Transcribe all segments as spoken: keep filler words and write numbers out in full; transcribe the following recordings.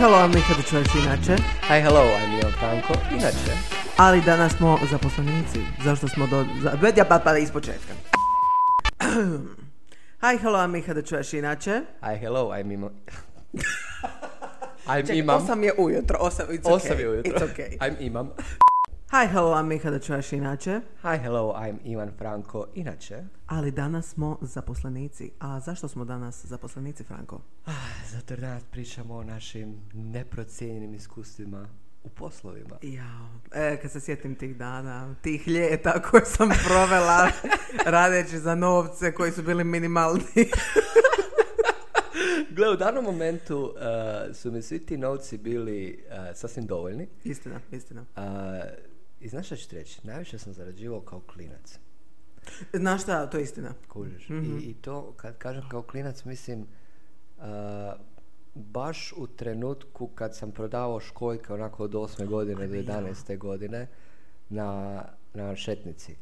hello, I'm Miha, da čuješ inače. Hi, hello, I'm Ivan Franko, inače. Ali danas smo zaposlenici. Zašto smo do... Bedja papada iz početka. Hi, hello, I'm Miha, da čuješ inače. Hi, hello, I'm Ivan... I'm Ček, imam. osam je ujutro, osam, it's okay. osam je ujutro. It's okay. I'm Imam. Hi, hello, I'm Miha, da čuješ inače. Hi, hello, I'm Ivan Franko, inače. Ali danas smo zaposlenici. A zašto smo danas zaposlenici, Franko? Ah, zato jer danas pričamo o našim neprocijenjenim iskustvima u poslovima. Jao, e, kad se sjetim tih dana, tih ljeta koje sam provela radeći za novce koji su bili minimalni. Gle, u danom momentu uh, su mi svi ti novci bili uh, sasvim dovoljni. Istina, istina. Uh, I znaš šta ću reći? Najviše sam zarađivao kao klinac. Znaš šta, to je istina. Kužiš. Mm-hmm. I, I to, kad kažem kao klinac, mislim uh, baš u trenutku kad sam prodavao školjke onako od osme godine do jedanaeste godine na, na šetnici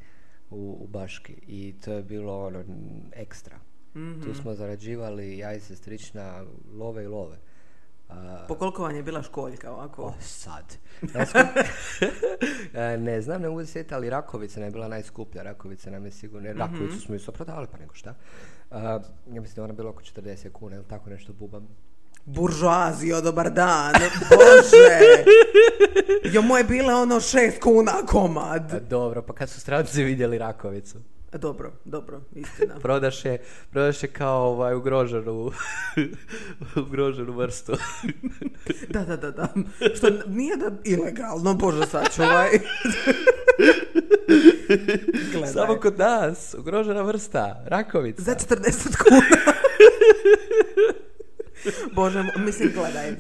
u, u Baški. I to je bilo ono ekstra. Mm-hmm. Tu smo zarađivali, ja i sestrična, love i love. Uh, po koliko vam je bila školjka ovako? Oh, sad. Ne znam, ne mogu se sjetiti, ali Rakovica nam je bila najskuplja. Rakovica nam je sigurno, mm-hmm. Rakovicu smo isto prodavali, pa nego šta. Uh, ja mislim da ona bila oko četrdeset kuna, ili tako nešto bubam. Buržoazio, dobar dan, bože. Jo, moje bile ono šest kuna komad. A, dobro, pa kad su stranci vidjeli Rakovicu? Dobro, dobro, istina. Prodaš je, prodaš je kao ovaj, ugroženu, ugroženu vrstu. Da, da, da, da. Što nije da ilegalno, bože sačuvaj. Samo kod nas, ugrožena vrsta, Rakovica. Za četrdeset kuna. Bože, mislim, gledaj. Uh,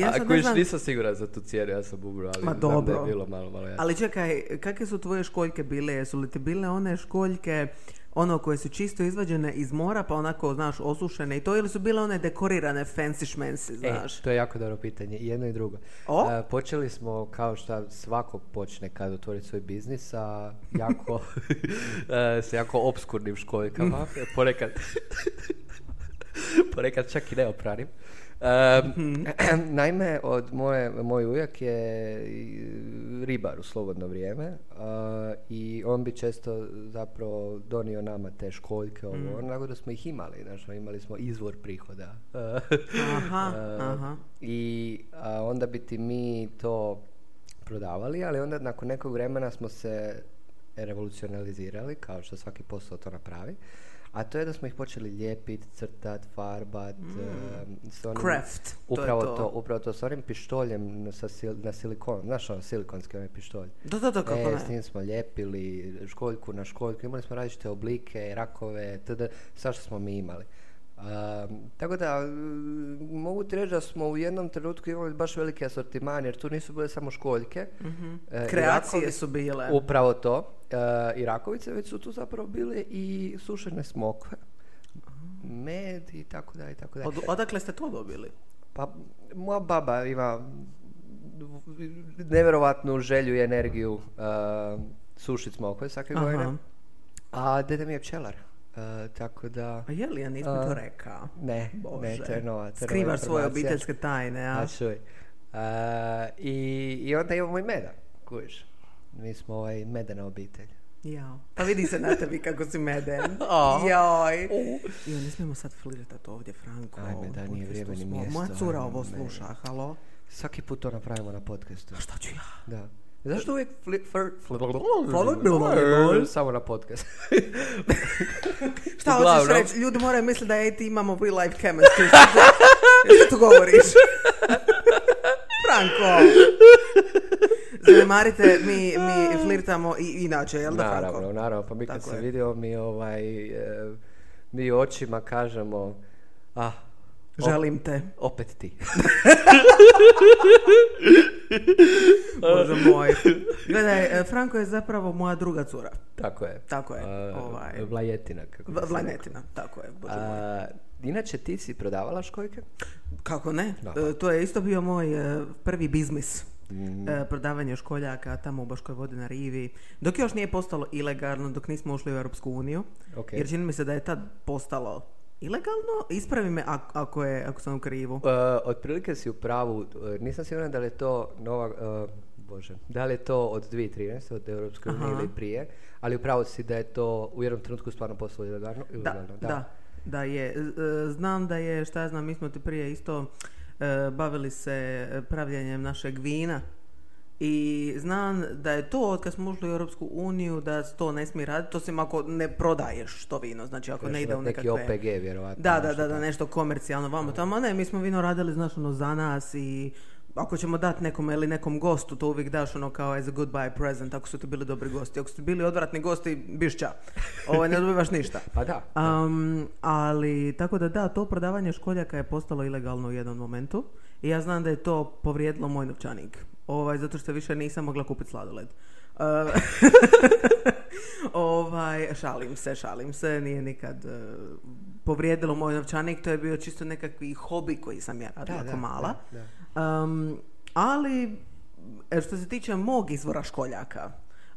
ja sam ako još znam... nisam siguran za tu cijenu, ja sam bubro, ali ma, dobro. Da je bilo malo, malo jasno. Ali čekaj, kakve su tvoje školjke bile? Jesu li ti bile one školjke, ono koje su čisto izvađene iz mora, pa onako, znaš, osušene i to, ili su bile one dekorirane fancy šmensi, znaš? E, to je jako dobro pitanje, jedno i drugo. Uh, počeli smo, kao što svako počne kad otvori svoj biznis, sa jako, uh, sa jako obskurnim školjkama, ponekad... Ponekad čak i ne opranim. Um, mm-hmm. Naime, od moje, moj ujak je ribar u slobodno vrijeme uh, i on bi često zapravo donio nama te školjke, mm. ono, onako da smo ih imali, znači imali smo izvor prihoda. Aha, uh, aha. I uh, onda bi ti mi to prodavali, ali onda nakon nekog vremena smo se revolucionalizirali, kao što svaki posao to napravi. A to je da smo ih počeli lijepiti, crtati, farbati. Mm. S onim, craft. Upravo to, to. Upravo to, s onim pištoljem sa sil, na silikon. Znaš ono, silikonski onaj pištolj. Da, da, da, kako e, ne. S njim smo lijepili školjku na školjku. Imali smo različite oblike, rakove, td. Sve što smo mi imali. Um, tako da, mogu ti reći da smo u jednom trenutku imali baš velike asortimane, jer tu nisu bile samo školjke. Mm-hmm. E, kreacije Rakovic, su bile. Upravo to. Uh, i rakovice, već su tu zapravo bile i sušene smokve, med i tako dalje i tako dalje. Od, odakle ste to dobili? Pa, moja baba ima nevjerovatnu želju i energiju uh, sušiti smokve svake godine, a dede mi je pčelar. Uh, tako da... A je li, ja nisam uh, to rekao? Ne, bože. Ne, to je nova, to je skrivaš svoje obiteljske tajne, a? Uh, i, I onda imamo i meda, kujiš. Mi smo ovaj medena obitelj. Jao. Pa vidi se na tebi kako si meden. Oh. Joj. Oh. Jo, ne smijemo sad flirtati ovdje, Franko. Ajme, da nije vrijeme ni mjesto. Moja cura ajme, ovo sluša, ajme. Halo? Svaki put to napravimo na podcastu. A šta ću ja? Da. Zašto uvijek flir... Samo na podcast. Šta hoćeš reći? Ljudi moraju misliti da ja ti imamo real life chemistry. Što tu govoriš? Franko! Zanemarite, mi, mi flirtamo i inače, jel da, Franko? Naravno, naravno. Pa mi kad se vidio, mi, ovaj, eh, mi očima kažemo... Ah, op- želim te. Opet ti. Bože moj. Gledaj, Franko je zapravo moja druga cura. Tako je. Tako je. A, ovaj. Vlajetina. Kako v- vlajetina, tako je. Bože a, moj. Inače, ti si prodavala školjke? Kako ne? E, to je isto bio moj e, prvi biznis. Mm-hmm. E, prodavanje školjaka tamo u Baškoj Vodi na rivi. Dok još nije postalo ilegalno, dok nismo ušli u Europsku uniju. Okay. Jer čini mi se da je tad postalo ilegalno? Ispravi me ako, je, ako sam u krivu. Uh, otprilike si u pravu. Nisam siguran da li je to nova... Uh, Bože, da li je to od dvije tisuće trinaeste od Europske unije ili prije, ali u pravu si da je to u jednom trenutku stvarno postalo ilegalno. Da, da, da, da je. Znam da je, šta ja znam, mi smo ti prije isto e, bavili se pravljenjem našeg vina. I znam da je to, od kad smo ušli u Europsku uniju, da to ne smije raditi, osim ako ne prodaješ to vino, znači ako ne ide u nekakve... Neki O P G, vjerovatno. Da, da, da, da, nešto komercijalno vamo tamo. Ne, mi smo vino radili, znaš, ono, za nas i... Ako ćemo dati nekom ili nekom gostu, to uvijek daš ono kao as a goodbye present, ako su ti bili dobri gosti. Ako su ti bili odvratni gosti, bišća. Ovo, ne dobivaš ništa. Pa da. Um, ali, tako da da, to prodavanje školjaka je postalo ilegalno u jednom momentu. I ja znam da je to povrijedilo moj novčanik. Ovaj, zato što više nisam mogla kupiti sladoled. Uh, ovaj, šalim se, šalim se. Nije nikad... Uh, povrijedilo moj novčanik, to je bio čisto nekakvi hobi koji sam ja radila da, ako da, mala. Da, da. Um, ali, što se tiče mog izvora školjaka,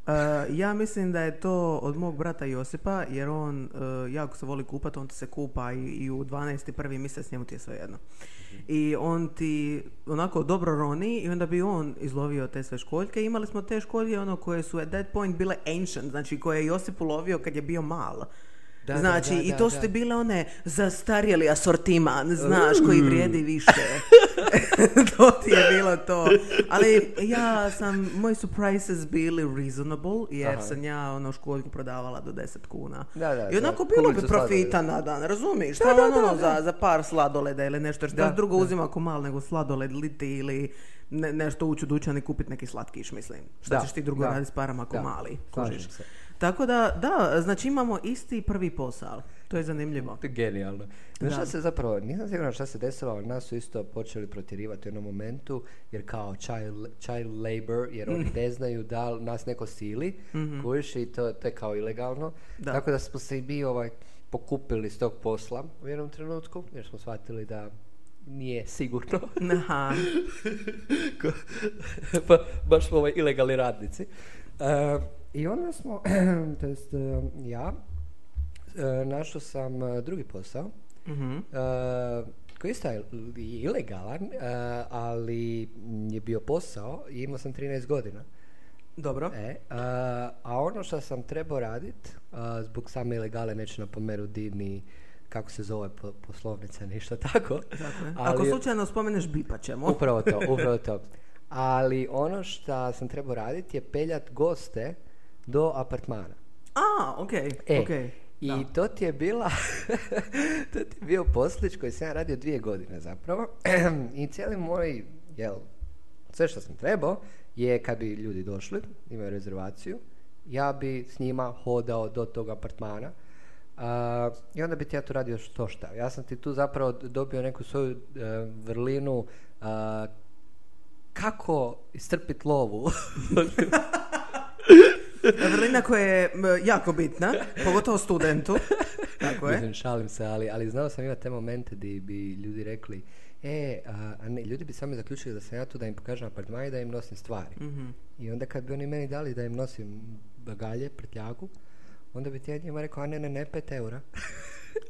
uh, ja mislim da je to od mog brata Josipa, jer on uh, jako se voli kupati, on ti se kupa i, i u dvanaesti prvi mjesec njemu ti je sve jedno. Mm-hmm. I on ti onako dobro roni i onda bi on izlovio te sve školjke. Imali smo te školje ono koje su at that point bile ancient, znači koje je Josip ulovio kad je bio mal. Da, znači, da, da, i to su ti bile one zastarjeli asortiman, znaš, koji vrijedi više. To ti je bilo to. Ali ja sam, moji su prices bili reasonable, jer aha, sam ja ono školjku prodavala do deset kuna. Da, da, i onako da, bilo bi profita na dan, razumiš? Da, da, ono, da, da. Za, za par sladoleda ili nešto, jer što drugo da. uzima ako malo nego sladoled liti ili ne, nešto ući u dućan i kupiti neki slatkiš, mislim. Šta ćeš ti drugo raditi s parama ako da, mali, kužiš? Se. Tako da, da, znači imamo isti prvi posao. To je zanimljivo. Genijalno. Znaš šta se zapravo, nisam siguran šta se desilo, ali nas su isto počeli protjerivati u jednom momentu, jer kao child, child labor, jer oni ne znaju da nas neko sili, mm-hmm, kojiš i to, to je kao ilegalno. Da. Tako da smo se i mi ovaj, pokupili s tog posla u jednom trenutku, jer smo shvatili da nije sigurno. Aha. Pa, baš smo ovaj ilegalni radnici. Uh, I onda smo, to jest ja, našao sam drugi posao, mm-hmm, koji je isto ilegalan, ali je bio posao i imao sam trinaest godina. Dobro. E, a ono što sam trebao raditi, zbog same ilegale neću napomenuti ni kako se zove po, poslovnica, ništa tako. Dakle. Ali, ako slučajno spomeneš, bipat ćemo. Upravo to, upravo to. Ali ono što sam trebao raditi je peljat goste do apartmana. A, okej, okay, e, okej. Okay. I da, to ti je bila, to ti je bio poslić koji sam ja radio dvije godine zapravo. I cijeli moj, jel, sve što sam trebao je kad bi ljudi došli, imaju rezervaciju, ja bi s njima hodao do tog apartmana. Uh, I onda bi ti ja tu radio što šta. Ja sam ti tu zapravo dobio neku svoju uh, vrlinu uh, kako istrpiti lovu. Vrlina koja je jako bitna, pogotovo studentu. Tako je. Mislim, šalim se, ali, ali znao sam imati te momente gdje bi ljudi rekli e, a, a ne, ljudi bi sami zaključili da sam ja tu da im pokažem apartman i da im nosim stvari. Mm-hmm. I onda kad bi oni meni dali da im nosim bagalje, prtljagu, onda bi ti ja njima rekao, a ne, ne, ne, pet eura.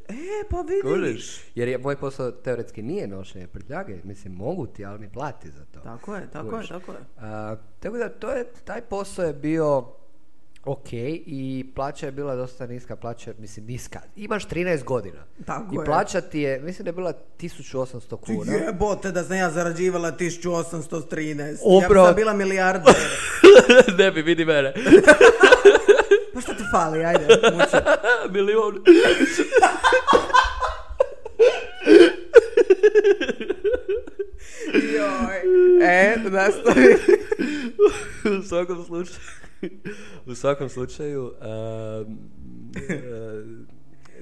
E, pa vidiš. Kuliš. Jer je, moj posao teoretski nije nošenje prtljage. Mislim, mogu ti, ali mi plati za to. Tako je, tako Kuliš. je, tako je. A, tako da, to je, taj posao je bio ok, i plaća je bila dosta niska, plaća, mislim, niska. Imaš trinaest godina. Tako i plaća ti je, mislim da je bila tisuću osamsto kuna. Jebote, da sam ja zarađivala tisuću osamsto trinaest. Opravo. Ja sam bila milijarder. Ne bi, vidi mene. Pa što ti fali, ajde, muče. Milion. Joj. E, nastavi. U svakom slučaju. U svakom slučaju, uh, uh,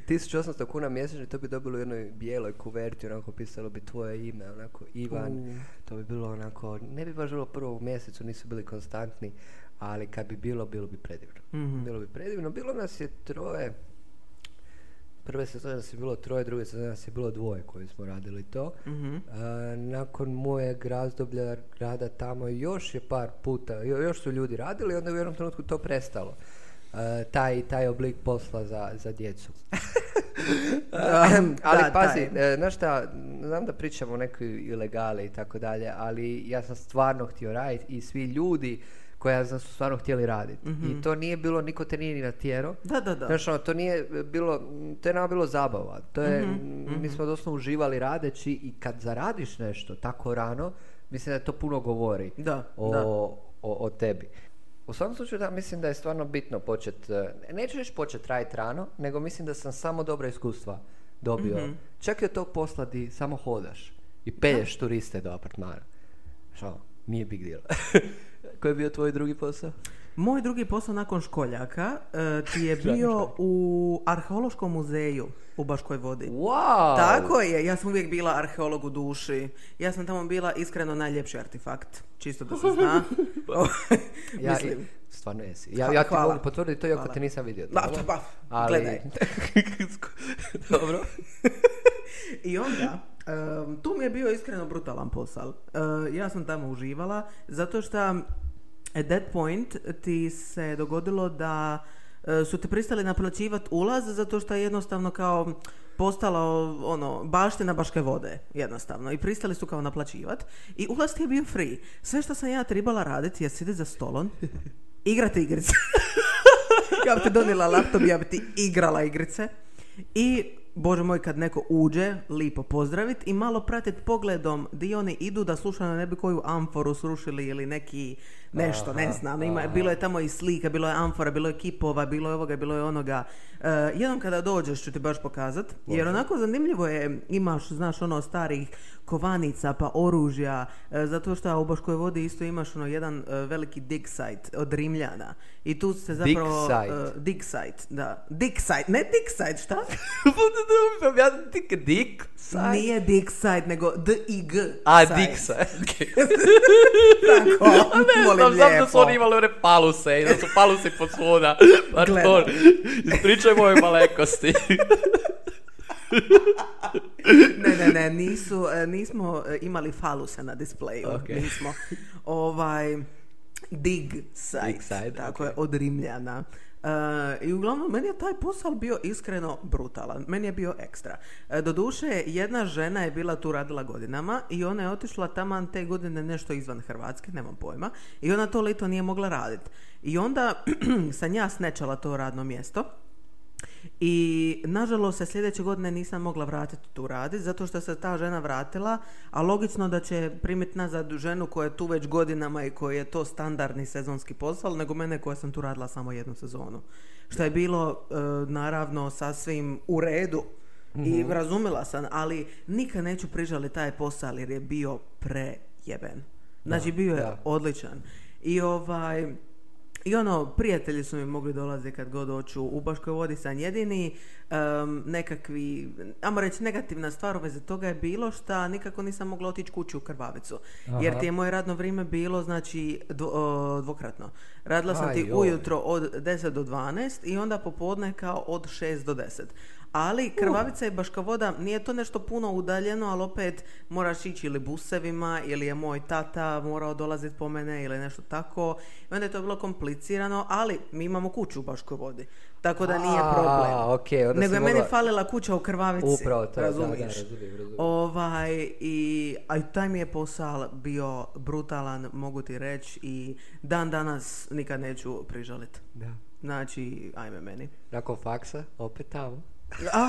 tisuću osamsto kuna mjesečno, to bi dobilo u jednoj bijeloj kuverti, onako pisalo bi tvoje ime, onako Ivan, uh. to bi bilo onako, ne bi baš bilo prvo u mjesecu, nisu bili konstantni, ali kad bi bilo, bilo bi predivno. Mm-hmm. Bilo bi predivno, bilo nas je troje, prve sezone nas je bilo troje, druge sezone nas je bilo dvoje koji smo radili to. Mm-hmm. Uh, nakon mojeg razdoblja rada tamo još je par puta, jo, još su ljudi radili, onda je u jednom trenutku to prestalo. Uh, taj, taj oblik posla za, za djecu. Ali da, pazi, taj. Znaš šta, znam da pričamo o nekoj ilegali i tako dalje, ali ja sam stvarno htio raditi i svi ljudi koja su stvarno htjeli raditi. Mm-hmm. I to nije bilo, niko te nije ni natjerao. Da, da, da. Znaš, to nije bilo, to je nama bilo zabava. To je, mm-hmm. Mi smo doslovno uživali radeći i kad zaradiš nešto tako rano, mislim da to puno govori da, o, da. O, o, o tebi. U svakom slučaju da, mislim da je stvarno bitno početi, neću još početi raditi rano, nego mislim da sam samo dobra iskustva dobio. Mm-hmm. Čak i od tog posla di samo hodaš i pelješ turiste do apartmana. Što, nije big deal. Koji je bio tvoj drugi posao? Moj drugi posao nakon školjaka uh, ti je bio u Arheološkom muzeju u Baškoj Vodi. Wow! Tako je, ja sam uvijek bila arheolog u duši. Ja sam tamo bila iskreno najljepši artefakt. Čisto da se zna. Ja, i, stvarno jesi. Ja, ja ti hvala. Mogu potvrditi to, iako te nisam vidio. Da, pa, pa, ali... gledaj. Dobro. I onda... Um, tu mi je bio iskreno brutalan posao. Uh, ja sam tamo uživala zato što at that point ti se dogodilo da uh, su te pristali naplaćivati ulaz zato što je jednostavno kao postala ono, baština Baške Vode jednostavno i pristali su kao naplaćivati i ulaz ti je bio free. Sve što sam ja trebala raditi je sjediti za stolom, igrati igrice. Ja bi ti donijela laptop, ja bi ti igrala igrice i Bože moj, kad neko uđe, lipo pozdravit i malo pratit pogledom di oni idu da slučajno ne bi koju amforu srušili ili neki nešto, aha, ne znam. Ima, bilo je tamo i slika, bilo je amfora, bilo je kipova, bilo je ovoga, bilo je onoga. Uh, jednom kada dođeš ću ti baš pokazat, jer onako zanimljivo je, imaš, znaš, ono starih kovanica pa oružja, uh, zato što u Baškoj Vodi isto imaš ono jedan uh, veliki dig site od Rimljana. I tu se zapravo... Dig site. Uh, dig site, da. Dig site, ne dig site, šta? Ja tik dig site. Nije dig site, nego D I G site. A, dig site, okej. Tako, molim lijepo. Znam da su oni imali one paluse i da su paluse pod svoda. Pardon, ispričaj moje malekosti. Ne, ne, ne, nisu, nismo imali faluse na displeju. Okay. Nismo, ovaj... Dig site, dig site, tako okay. je, od Rimljana. Uh, I uglavnom, meni je taj posao bio iskreno brutalan. Meni je bio ekstra. Uh, doduše, jedna žena je bila tu radila godinama i ona je otišla taman te godine nešto izvan Hrvatske, nemam pojma, i ona to leto nije mogla raditi. I onda sam ja snečala to radno mjesto i nažalost se sljedeće godine nisam mogla vratiti tu raditi zato što se ta žena vratila, a logično da će primiti nazad ženu koja je tu već godinama i koja je to standardni sezonski posao, nego mene koja sam tu radila samo jednu sezonu. Što je bilo e, naravno sasvim u redu i razumjela sam, ali nikad neću prižali taj posao jer je bio prejeben. Znači bio je odličan. I ovaj... I ono, prijatelji su mi mogli dolaziti kad god doću. U Baškoj Vodi sam jedini. Um, nekakvi, ajmo reći, negativna stvar u vezi toga je bilo šta nikako nisam mogla otići kući u Krvavicu. Aha. Jer ti je moje radno vrijeme bilo, znači, dvo, o, dvokratno. Radila sam Aj, ti ujutro od deset do dvanaest i onda popodne kao od šest do deset. Ali Krvavica i Baška Voda, nije to nešto puno udaljeno, ali opet moraš ići ili busevima, ili je moj tata morao dolaziti po mene, ili nešto tako. I onda je to bilo komplicirano, ali mi imamo kuću u Baškoj Vodi, tako da nije problem. A, okay, onda nego je mogla... meni falila kuća u Krvavici. Upravo, to je, razumiješ. Da, da, razumim, razumim. Ovaj, i, a taj mi je posao bio brutalan, mogu ti reći, i dan danas nikad neću prižaliti. Da. Znači, ajme meni. Nakon faksa, opet tamo. A,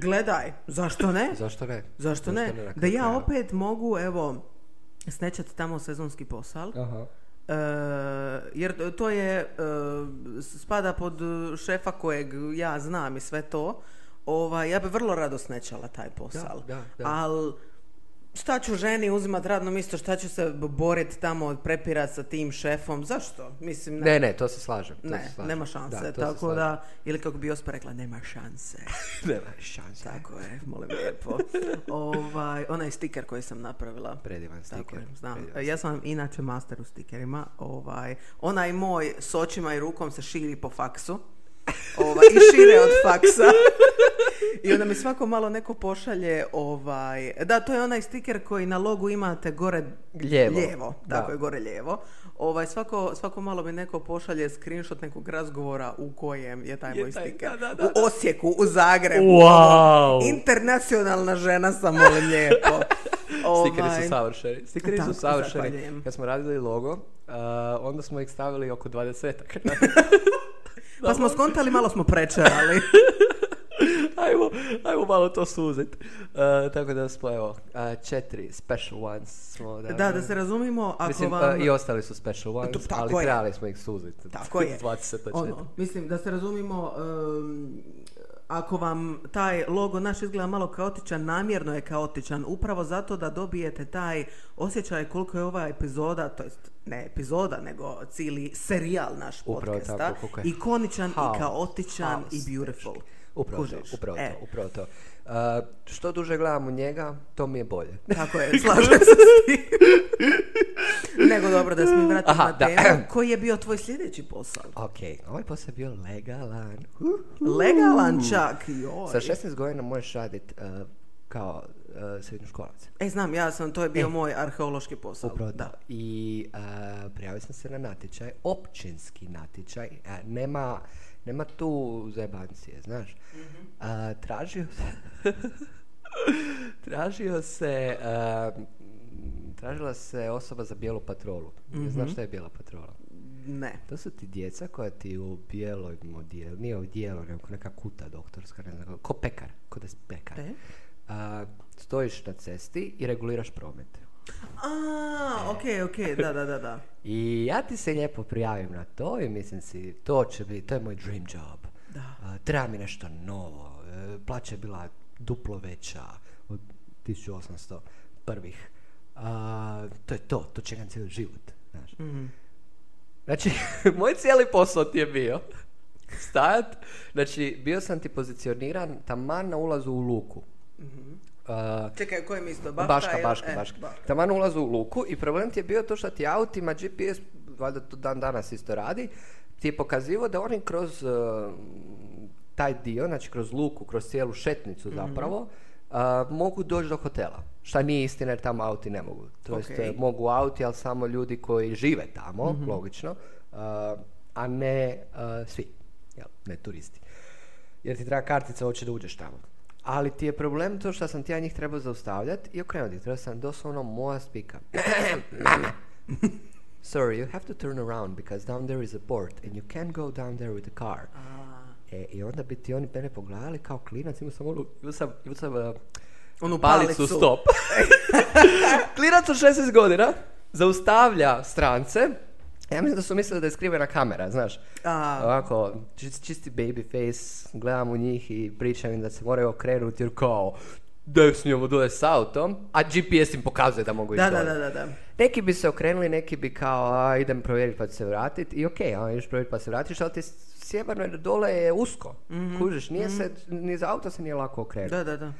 gledaj, zašto ne? Zašto ne? Zašto ne? Zašto ne? Da ja opet mogu, evo, snečati tamo sezonski posao. Aha. E, jer to je, e, spada pod šefa kojeg ja znam i sve to. Ova, ja bi vrlo rado snečala taj posao. Da, da, da. Al, šta ću ženi uzimat radno mjesto, šta ću se boriti tamo, prepirat sa tim šefom, zašto? Mislim, ne, ne, ne, to se slažem. To ne, se slažem. Nema šanse, da, tako da, ili kako bi Josip rekla, nema šanse. Nema šanse. Tako je, molim lijepo. Ovaj, onaj stiker koji sam napravila. Predivan stiker. Znam. Predivan. Ja sam inače master u stikerima. Ovaj, onaj moj s očima i rukom se širi po faksu. Ova, i šire od faksa. I onda mi svako malo neko pošalje ovaj... Da, to je onaj stiker koji na logu imate gore lijevo. lijevo tako da. je, gore lijevo. Ovaj, svako, svako malo mi neko pošalje screenshot nekog razgovora u kojem je taj je moj taj, stiker. Da, da, da, u Osijeku, u Zagrebu. Wow. Internacionalna žena sam, molim lijepo. Ovaj... Stikeri su savršeni. Stikeri tako, su savršeni. Kad smo radili logo, uh, onda smo ih stavili oko dvadesetak. Pa smo skontali, malo smo prečerali. ajmo, ajmo malo to suziti. Uh, tako da smo, evo, uh, četiri special ones smo... Da, da, da se razumimo, ako mislim, vam... Mislim, uh, i ostali su special ones, to, ali je. Trebali smo ih suziti. Tako je. Ono, mislim, da se razumimo... Um, ako vam taj logo naš izgleda malo kaotičan, namjerno je kaotičan, upravo zato da dobijete taj osjećaj koliko je ova epizoda, to jest ne epizoda, nego cijeli serijal naš podcasta, ikoničan How? i kaotičan How? i beautiful. Upravo to, upravo to, e. upravo to. Uh, što duže gledamo njega, to mi je bolje. Tako je, slažem se s tim. Nego dobro da smo mi vratili Aha, na temu. Koji je bio tvoj sljedeći posao? Ok, ovaj posao je bio legalan. Uhuhu. Legalan čak, joj. Sa šesnaest godina možeš raditi uh, kao uh, srednjoškolac. E, znam, ja sam, to je bio e. moj arheološki posao. Upravo da. I uh, prijavio sam se na natječaj, općinski natječaj, uh, nema... Nema tu zajebancije, znaš. Mm-hmm. A, tražio se... tražio se... A, tražila se osoba za bijelu patrolu. Mm-hmm. Znaš šta je bijela patrola? Ne. To su ti djeca koja ti u bijeloj modijelu... Nije u dijelu, neka kuta doktorska, ne znam. Ko pekar, ko da je pekar. A, stojiš na cesti i reguliraš promet. A, okej, okej, da, da, da, da. I ja ti se lijepo prijavim na to i mislim si, to će biti, to je moj dream job. Da. Uh, treba mi nešto novo. Uh, plaća je bila duplo veća od tisuću osamsto prvih. Uh, to je to, to čekam cijeli život. Znaš. Mm-hmm. Znači, moj cijeli posao ti je bio stajat. Znači, bio sam ti pozicioniran taman na ulazu u luku. Mm-hmm. Uh, Čekaj, koje mjesto? Baška, Baška, Baška, e, Baška. Baška. Taman ulazu u luku i problem ti je bio to što ti autima G P S, valjda to dan danas isto radi, ti je pokazivo da oni kroz uh, taj dio, znači kroz luku, kroz cijelu šetnicu zapravo, mm-hmm. uh, mogu doći do hotela. Šta nije istina jer tamo auti ne mogu. To okay. jest mogu auti, ali samo ljudi koji žive tamo, mm-hmm. logično, uh, a ne uh, svi, jel, ne turisti. Jer ti treba kartica hoće da uđeš tamo. Ali ti je problem to što sam ti ja njih trebao zaustavljati i okrenuti. Trebao sam doslovno moja spika. Mama! Sorry, you have to turn around because down there is a port and you can't go down there with a car. Ah. E, I onda bi ti oni mene pogledali kao klinac. Imao sam onu, imao sam, imao sam uh, onu palicu, palicu stop. Klinac od šesnaest godina zaustavlja strance. Ja mislim da su mislili da je skrivena kamera, znaš. A... Ovako, čist, čisti baby face, gledam u njih i pričam im da se moraju okrenuti jer kao, da smijemo dole s autom, a G P S im pokazuje da mogu izdoliti. Da, da, da, da. Neki bi se okrenuli, neki bi kao, a, idem provjeriti pa ću se vratiti i okej, okay, ideš provjeriti pa se vratiš, ali ti sjeverno je dole je usko. Mm-hmm. Kužiš, nije mm-hmm. se, ni za auto se nije lako okrenuti. Da, da, da.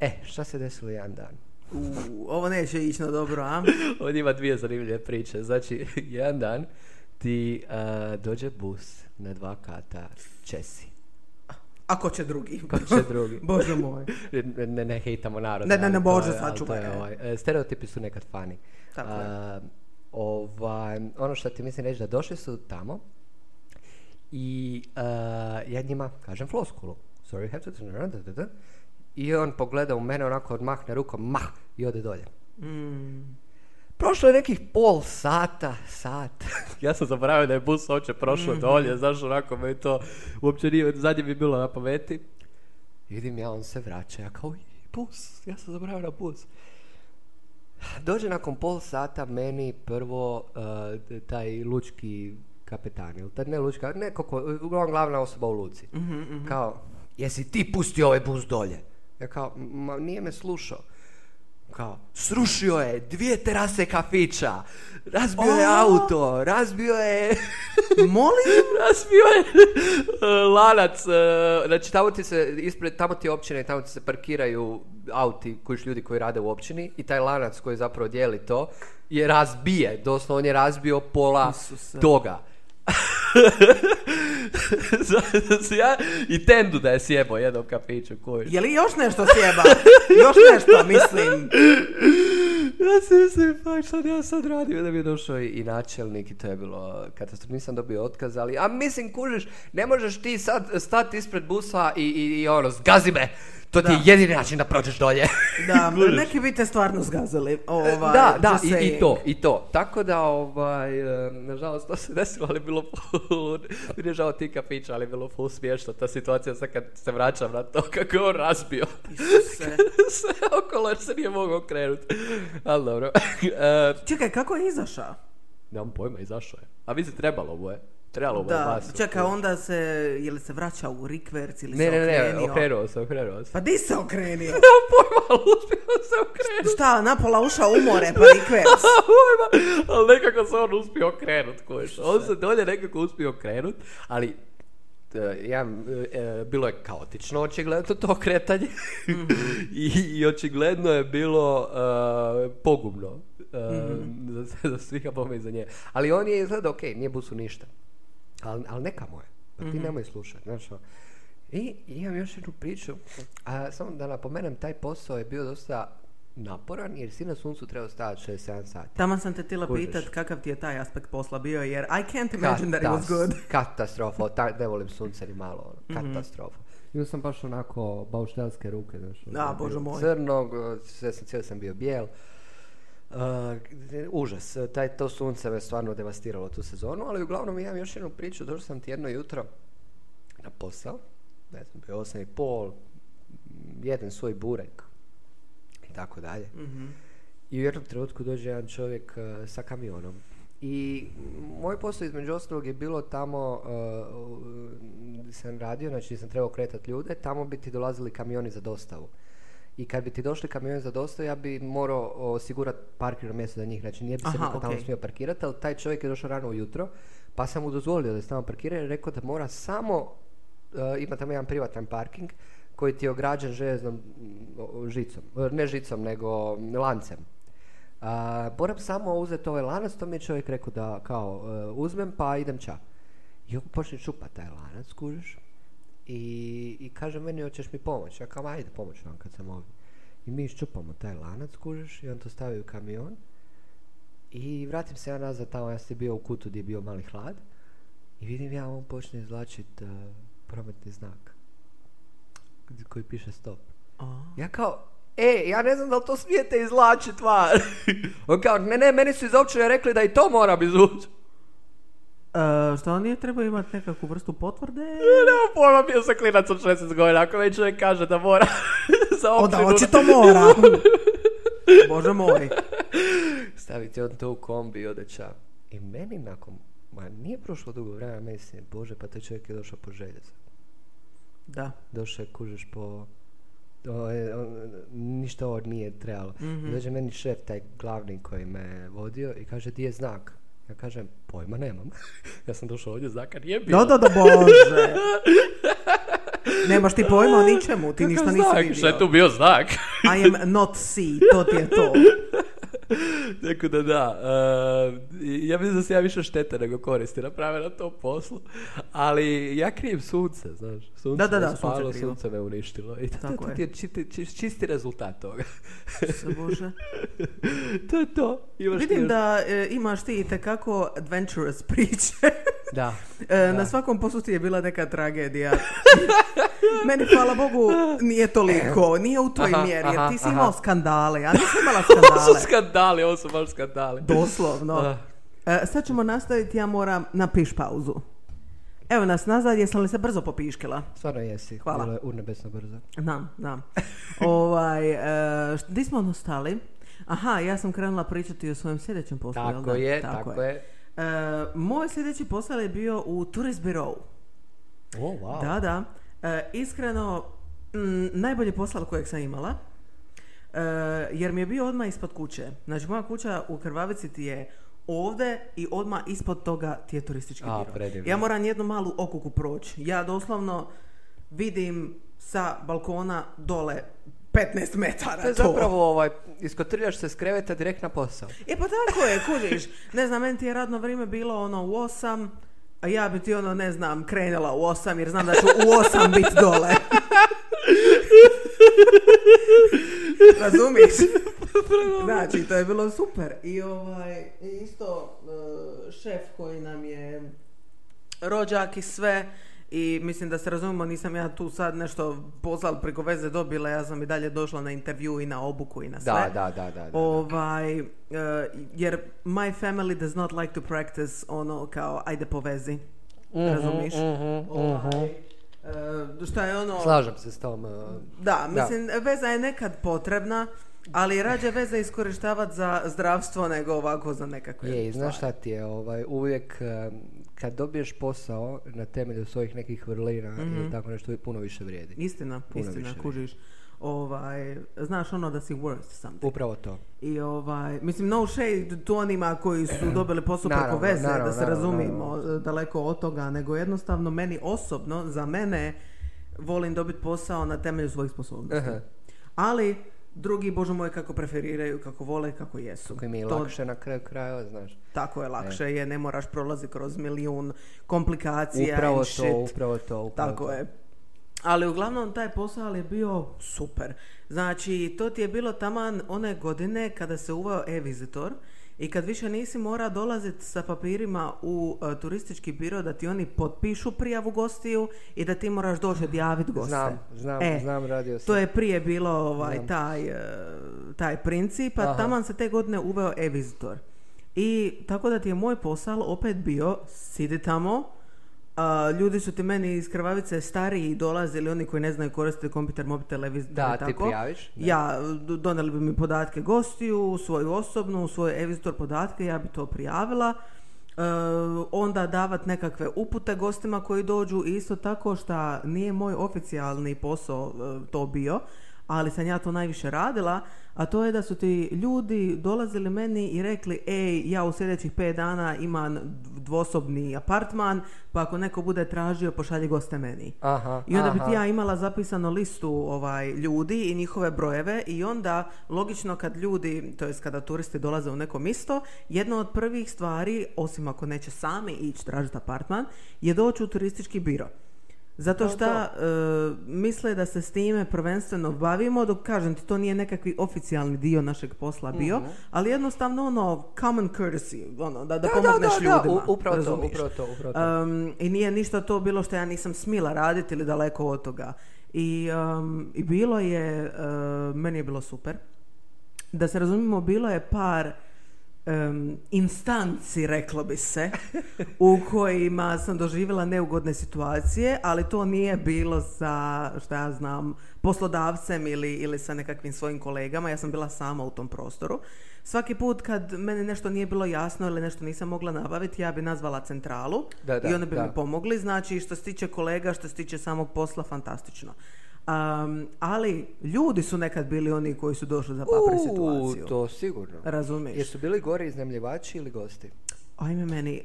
E, šta se desilo jedan dan? U, ovo neće ići na dobro, a? Ovdje ima dvije zanimljive priče. Znači, jedan dan ti uh, dođe bus na dva kata Česi. A ko će drugi? Ko će drugi? Bože moj. Ne, ne hejtamo narod. Ne, ne, ne, Bože, sačuvaj. Ovaj, stereotipi su nekad funny. Tako je. Uh, ovaj, ono što ti mislim reći da došli su tamo i uh, ja njima kažem floskulu. Sorry, have to turn around. I on pogleda u mene onako odmahne rukom, mah, i ode dolje. Mm. Prošlo je nekih pol sata, sat. Ja sam zaboravio da je bus oče prošlo mm-hmm. dolje, znaš, onako me to uopće nije, zadnje mi je bilo na pameti. I vidim ja, on se vraća, ja kao, bus, ja sam zaboravio na bus. Dođe nakon pol sata meni prvo uh, taj lučki kapetan, ili taj ne lučka, neko ko, uglavnom glavna osoba u luci. Mm-hmm, mm-hmm. Kao, jesi ti pustio ovaj bus dolje? Ja kao, ma nije me slušao. Kao, srušio je dvije terase kafića, razbio oh! je auto, razbio je... Molim? Razbio je uh, lanac. Uh, znači, tamo ti se, ispred, tamo ti općine, tamo ti se parkiraju auti koji ljudi koji rade u općini i taj lanac koji zapravo dijeli to je razbije, doslovno on je razbio pola Isusa. Toga. Ja i tendu da je sjebao jednom kafiću, kojiš. Je li još nešto sjeba? Još nešto, mislim. Ja si mislim, pa što ja sad radim, da mi je došao i, i načelnik i to je bilo katastrof, nisam dobio otkaz, ali, a mislim, kužiš, ne možeš ti sad stati ispred busa i, i, i ono, zgazi me. To ti je jedini način da prođeš dolje. Da, neki bi te stvarno zgazali. Ovaj, da, da, i, i to, i to. Tako da, ovaj, nažalost, to se desilo, ali bilo full, mi je žao ti kafića, ali bilo full smiješno. Ta situacija sad kad se vraćam na to, kako je on razbio. Isuse. Sve okolo, jer se nije mogao krenuti. Ali dobro. Uh, Čekaj, kako je izašao? Nemam pojma, izašao je. A vi se trebalo oboje. Trebalo da, basu. Čekaj, onda se, je li se vraća u rikverc ili ne, se okrenio? Ne, ne, ne, okrenuo se, okrenuo se. Pa di se okrenio? Ne, pojma, uspio se okrenuti. Šta, napola ušao u more, pa rikverc? Pojma, ali nekako se on uspio okrenut, kojiš. On se dolje nekako uspio okrenut, ali ja, e, bilo je kaotično očigledno to kretanje. Mm-hmm. I, I očigledno je bilo e, pogubno e, mm-hmm. za, za svih, a bome i za nje. Ali on je izgledao, okej, okay, nije busu ništa. Ali al nekamo je, pa ti mm-hmm. nemoj slušati, znaš. I imam još jednu priču, a, samo da napomenem, taj posao je bio dosta naporan, jer si na suncu trebao stajati šezdeset sedam sati. Tamo sam te tila pitat kakav ti je taj aspekt posla bio, jer I can't imagine Katas- that it was good. Katastrofa, ta, ne volim sunce ni malo, katastrofa. Mm-hmm. Imao sam baš onako bauštelske ruke, znaš. A, bože moj. Crnog, sve sam, cijel sam bio bijel. Uh, užas, taj, to sunce me stvarno devastiralo tu sezonu, ali uglavnom imam još jednu priču. Došao sam ti jedno jutro na posao, ne znam, bio osam i pol, jedan svoj burek i tako dalje. Mm-hmm. I u jednom trenutku dođe jedan čovjek uh, sa kamionom. I moj posao između ostalog je bilo tamo uh, sam radio, znači sam trebao kretati ljude, tamo bi ti dolazili kamioni za dostavu. I kad bi ti došli kamion za dostavu, ja bi morao osigurati parkirno mjesto za njih. Znači, nije bi se Aha, niko okay. tamo smio parkirati, ali taj čovjek je došao rano ujutro, pa sam mu dozvolio da se tamo parkira i rekao da mora samo, uh, ima tamo jedan privatan parking koji ti je ograđen željeznom žicom, ne žicom, nego lancem. Uh, moram samo uzeti ovaj lanac, to mi je čovjek rekao da kao uh, uzmem pa idem ča. I on počne čupati taj lanac, kužiš? I, i kaže meni, hoćeš mi pomoć? Ja kao, ajde pomoć vam kad sam ovdje. I mi iščupamo taj lanac, kužeš, i on to stavi u kamion. I vratim se ja nazad tamo, ja sam bio u kutu gdje je bio mali hlad. I vidim ja, on počne izvlačiti uh, prometni znak koji piše stop. Oh. Ja kao, ej, ja ne znam da li to smijete izvlačiti van. On kao, ne, ne, meni su iz općine rekli da i to moram izvući. Uh, što on nije trebao imati nekakvu vrstu potvrde? Nema pojma, bio sam klinac od šesnaest godina, ako već čovjek kaže da mora za općinu. Onda očito mora. Bože moj. Staviti on to u kombi i odeća. I meni nakon, ma nije prošlo dugo vremena, meni se, bože, pa taj čovjek je došao po željezo. Da. Došao je, kužeš, po... O, on, ništa ovo nije trebalo. Mm-hmm. Dođe meni šef, taj glavni koji me vodio i kaže, di je znak? Ja kažem, pojma nemam. Ja sam došao ovdje, znaka nije bilo. Da, da, da, bože. Nemaš ti pojma o ničemu, ti ništa nisi vidio. Šta je tu bio znak? I am not see, to ti je to. Tako da, da. Uh, ja mislim da se ja više štete nego koristi naprave na tom poslu. Ali ja krijem sunce, znaš. Sunce da, da, da, me spalo, sunce, sunce me uništilo. I to, to ti je čisti, čisti, čisti rezultat toga. Bože. To je to. Imaš Vidim ti... da e, imaš ti itekako adventurous priče. Da, e, da. Na svakom poslu ti je bila neka tragedija. Meni, hvala Bogu, nije toliko. Nije u toj aha, mjeri, jer aha, ti si aha. imao skandale. Ja nisam imala skandale. Skandali, ovo su baš skandali. Doslovno. E, sad ćemo nastaviti, ja moram na piš pauzu. Evo nas nazad, jesam li se brzo popiškila? Stvarno jesi, hvala. Urnebesno brzo. Znam, znam. ovaj, e, di smo ostali? Aha, ja sam krenula pričati o svojem sljedećem poslu. Tako da? je, tako, tako je. je. E, moj sljedeći posao je bio u Tourist Bureau. O, oh, wow. Da, da. E, iskreno, m, najbolje posao kojeg sam imala. Uh, jer mi je bio odmah ispod kuće. Znači, moja kuća u Krvavici ti je ovdje i odmah ispod toga ti je turistički biro. Predivno. Ja moram jednu malu okuku proći. Ja doslovno vidim sa balkona dole petnaest metara. To je zapravo ovaj, iskotrljaš se s kreveta direkt na posao. E pa tako je, kužiš. Ne znam, meni ti je radno vrijeme bilo ono u osam a ja bi ti ono, ne znam, krenula u osam, jer znam da ću u osam biti dole. Razumiješ? Znači, to je bilo super. I ovaj, isto šef koji nam je rođak i sve, i mislim da se razumimo, nisam ja tu sad nešto pozval preko veze dobila, ja sam i dalje došla na intervju i na obuku i na sve. Da, da, da, da, da. Ovaj, uh, jer my family does not like to practice ono kao ajde povezi. Mm-hmm, razumiš? Mm-hmm, ovaj, mm-hmm. Uh, šta je ono... Slažem se s tom. Uh, da, mislim, da. Veza je nekad potrebna, ali rađe veze iskorištavati za zdravstvo nego ovako za nekakve je, stvari. Znaš šta ti je, ovaj, uvijek... Um, kad dobiješ posao na temelju svojih nekih vrlina, mm-hmm, ili tako nešto, puno više vrijedi. Istina, puno istina, više kužiš. Ovaj, znaš ono da si worth something. Upravo to. I ovaj, mislim, no shade to onima koji su dobili posao preko veze, naravno, da se naravno, razumijemo, naravno, daleko od toga, nego jednostavno meni osobno, za mene, volim dobiti posao na temelju svojih sposobnosti. Uh-huh. Ali drugi, bože moj, kako preferiraju, kako vole, kako jesu. Kako im je to... lakše na kraju krajeva, znaš. Tako je, lakše e. je, ne moraš prolaziti kroz milijun komplikacija. Upravo to, shit. upravo to. Upravo Tako to. je. Ali uglavnom taj posao je bio super. Znači, to ti je bilo taman one godine kada se uveo e-Visitor i kad više nisi mora dolaziti sa papirima u uh, turistički biro da ti oni potpišu prijavu gostiju i da ti moraš doći odjaviti goste. Znam, znam, e, znam, radio sam. To je prije bilo ovaj, taj, uh, taj princip, a taman se te godine uveo e-Visitor. I tako da ti je moj posao opet bio, sidi tamo, a, ljudi su ti meni iz Krvavice stariji dolazili, oni koji ne znaju koristiti kompjuter, mobitel, e-Visitor. Da, tako. Ti prijaviš. Ne. Ja, doneli bi mi podatke gostiju, svoju osobnu, svoje e-Visitor podatke, ja bi to prijavila. E, onda davat nekakve upute gostima koji dođu, isto tako što nije moj oficijalni posao e, to bio, ali sam ja to najviše radila, a to je da su ti ljudi dolazili meni i rekli, ej, ja u sljedećih pet dana imam dvosobni apartman, pa ako neko bude tražio, pošalji goste meni. Aha, I onda aha. bi ti ja imala zapisano listu ovaj, ljudi i njihove brojeve, i onda logično kad ljudi, to jest kada turisti dolaze u neko mjesto, jedna od prvih stvari, osim ako neće sami ići tražiti apartman, je doći u turistički biro. Zato što uh, misle da se s time prvenstveno bavimo, dok kažem ti, to nije nekakvi oficijalni dio našeg posla bio, mm-hmm, ali jednostavno ono common courtesy, ono, da, da, da pomogneš da, da, ljudima. Da, upravo to, upravo to, upravo to. Um, I nije ništa to bilo što ja nisam smila raditi ili daleko od toga. I, um, i bilo je, uh, meni je bilo super. Da se razumimo, bilo je par... Um, instanci, reklo bi se, u kojima sam doživjela neugodne situacije, ali to nije bilo sa, šta ja znam, poslodavcem ili, ili sa nekakvim svojim kolegama, ja sam bila sama u tom prostoru. Svaki put kad meni nešto nije bilo jasno ili nešto nisam mogla nabaviti, ja bi nazvala centralu, da, da, i oni bi da. mi pomogli. Znači, što se tiče kolega, što se tiče samog posla, fantastično. Um, ali ljudi su nekad bili oni koji su došli za papre situaciju. U, to sigurno. Razumiješ? Jesu bili gori iznajmljivači ili gosti? Ajme meni,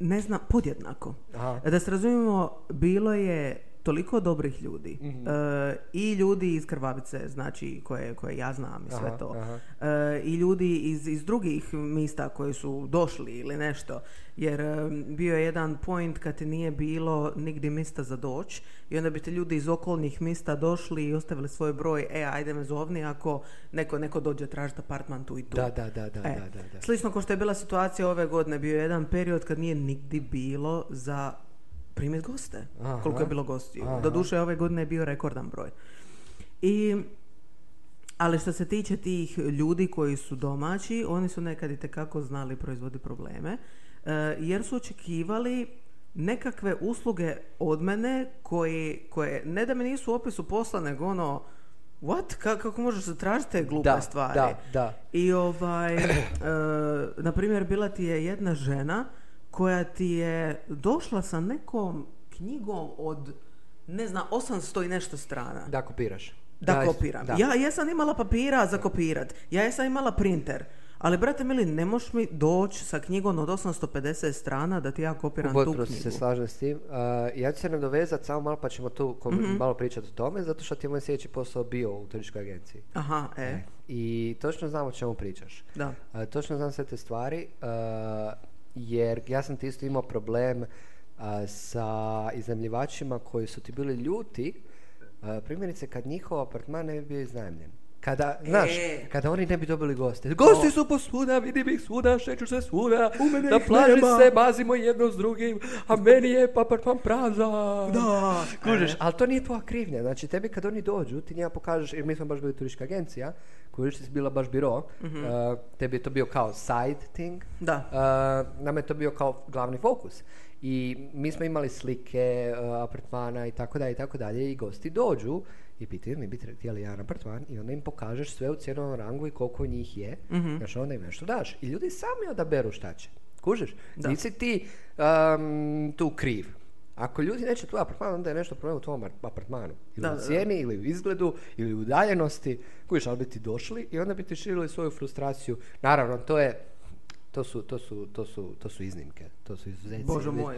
ne znam, podjednako. Aha. Da se razumijemo, bilo je toliko dobrih ljudi, mm-hmm, uh, i ljudi iz Krvavice, znači koje, koje ja znam i sve aha, to, aha. Uh, i ljudi iz, iz drugih mjesta koji su došli ili nešto, jer um, bio je jedan point kad nije bilo nigdje mjesta za doć i onda bi te ljudi iz okolnih mjesta došli i ostavili svoj broj, e, ajde me zovni ako neko, neko dođe tražiti apartman tu i tu. Da, da, da, da, e. da, da, da. Slično kao što je bila situacija ove godine, bio je jedan period kad nije nigdje bilo za primit goste, aha, koliko je bilo gostiju. Doduše, ove godine je bio rekordan broj. I, ali što se tiče tih ljudi koji su domaći, oni su nekad i tekako znali proizvodi probleme, uh, jer su očekivali nekakve usluge od mene koji, koje, ne da mi nisu u opisu posla, nego ono, what? Ka, kako možeš se tražiti te glupe da, stvari? Da, da. I ovaj, uh, na primjer, bila ti je jedna žena koja ti je došla sa nekom knjigom od, ne znam, osamsto i nešto strana. Da kopiraš. Da, da kopiram. Da. Ja jesam imala papira za kopirat. Ja jesam imala printer. Ali, brate mili, ne moš mi doći sa knjigom od osamsto pedeset strana da ti ja kopiram tu knjigu. Potpuno se slažem s tim. Uh, ja ću se nam dovezati samo malo, pa ćemo tu kom- mm-hmm. malo pričati o tome, zato što ti je moj sljedeći posao bio u turističkoj agenciji. Aha, e. e. I točno znam o čemu pričaš. Da. Uh, točno znam sve te stvari. Uh, jer ja sam ti isto imao problem sa iznajmljivačima koji su ti bili ljuti, primjerice kad njihov apartman ne bi bio iznajmljen. Kada, znaš, e. kada oni ne bi dobili goste. Gosti su posvuda, vidim ih svuda, šeću se svuda, na plaži se mazimo jedno s drugim, a meni je apartman prazan. Da, kužiš, e. ali to nije tvoja krivnja. Znači, tebi kad oni dođu, ti njima pokažeš, jer mi smo baš bili turistička agencija, kužiš, ti si bila baš biro, mm-hmm. uh, tebi je to bio kao side thing, da. Uh, nama je to bio kao glavni fokus. I mi smo imali slike uh, apartmana i tako dalje i tako dalje, i gosti dođu i pitaju mi bi htjeli jedan apartman, i onda im pokažeš sve u cijenom rangu i koliko njih je, mm-hmm. znači onda im nešto daš. I ljudi sami odaberu šta će. Kužiš? Da. Nisi ti um, tu kriv. Ako ljudi neće tvoj apartman, onda je nešto problem u tvojom apartmanu. Ili da, u cijeni, da. Ili u izgledu, ili u udaljenosti. Kužiš, ali bi ti došli i onda bi ti širili svoju frustraciju. Naravno, to je... To su, to, su, to, su, to su iznimke, to su izuzetci. Bože moj.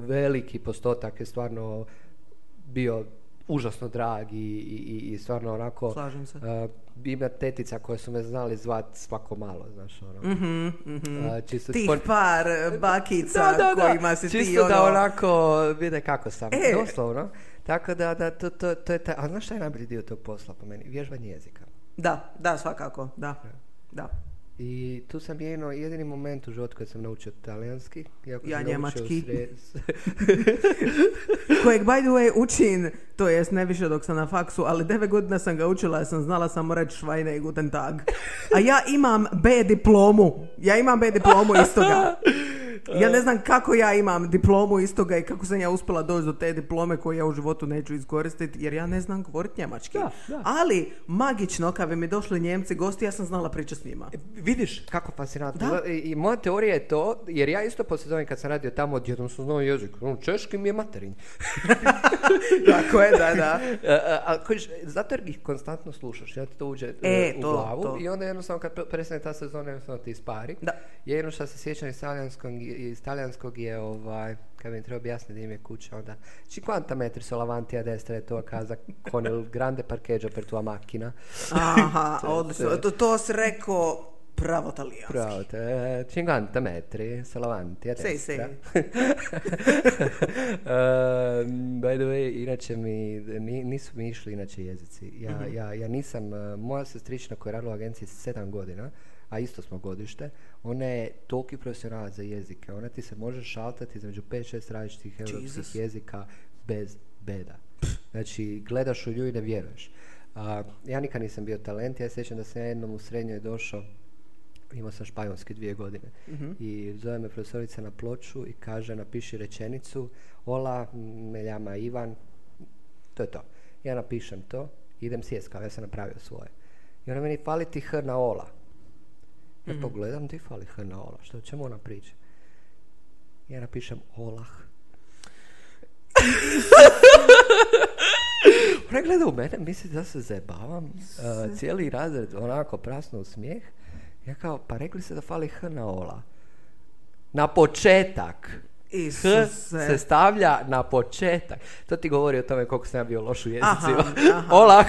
Veliki postotak je stvarno bio užasno drag i, i, i stvarno onako... Slažem se. Uh, ima tetica koje su me znali zvati svako malo, znaš ono. Mm-hmm, mm-hmm. Uh, čisto Tih sport... par bakica da, da, kojima da. Si čisto ti ono... Čisto da onako vide kako sam, e. doslovno. Tako da, da to, to, to je taj... A znaš šta je najbolji dio tog posla po meni? Vježbanje jezika. Da, da, svakako, da, ja. da. I tu sam jedino, jedini moment u životu kad sam naučio talijanski. Ja njemački. Kojeg, by the way, učin, to jest ne više dok sam na faksu, ali devet godina sam ga učila jer sam znala samo reći švajne i guten tag. A ja imam B diplomu. Ja imam B diplomu iz toga. Ja ne znam kako ja imam diplomu iz toga i kako sam ja uspjela doći do te diplome koju ja u životu neću iskoristiti jer ja ne znam govoriti njemački. Da, da. Ali magično, kad bi mi došli Njemci gosti, ja sam znala pričati s njima. Vidiš kako fascinantno. I moja teorija je to, jer ja isto posljedovim kad sam radio tamo, odjednom sam znao jezik. Češki mi je materinj. Tako je, da, da. A, a, kojiš, zato jer ih konstantno slušaš. Ja ti to uđe e, u to, glavu to. I onda jednostavno kad prestane ta sezona jednostavno ti ispari. Da. Jedno što se sjećam iz talijanskog, iz talijanskog je ovaj... Kad mi treba objasniti ime kuće, onda ci quanta metri sono avanti a destra e tua casa con il grande parcheggio per tua macchina. Aha, to, odlično. To, to si rekao... Bravo talijanski. Bravo, te, cinquanta metri, sono avanti a destra. Sì, sì. uh, by the way, inače mi, nisu mi išli inače jezici. Ja, mm-hmm. ja, ja nisam, moja sestrična koja je radila u agenciji sedam godina, a isto smo godište, ona je toliki profesionalac za jezike, ona ti se može šaltati između pet šest različitih europskih jezika bez beda. Znači, gledaš u nju i ne vjeruješ. Uh, ja nikad nisam bio talent, ja sjećam da sam ja jednom u srednjoj došao, imao sam španjolski dvije godine, uh-huh. i zove me profesorica na ploču i kaže, napiši rečenicu, hola, me llama Ivan, to je to. Ja napišem to, idem sjest, kao ja sam napravio svoje. I ona meni fali ti h na ola. Ja mm-hmm. pogledam, ti fali h na ola, što ćemo ona priče? Ja napišem olah. Ona gleda u mene, misli da se zajebavam, uh, cijeli razred onako prasno u smijeh. Ja kao, pa rekli se da fali h na ola. Na početak. Isuse. H se stavlja na početak. To ti govori o tome koliko sam ja bio loš u jezicima. Olah.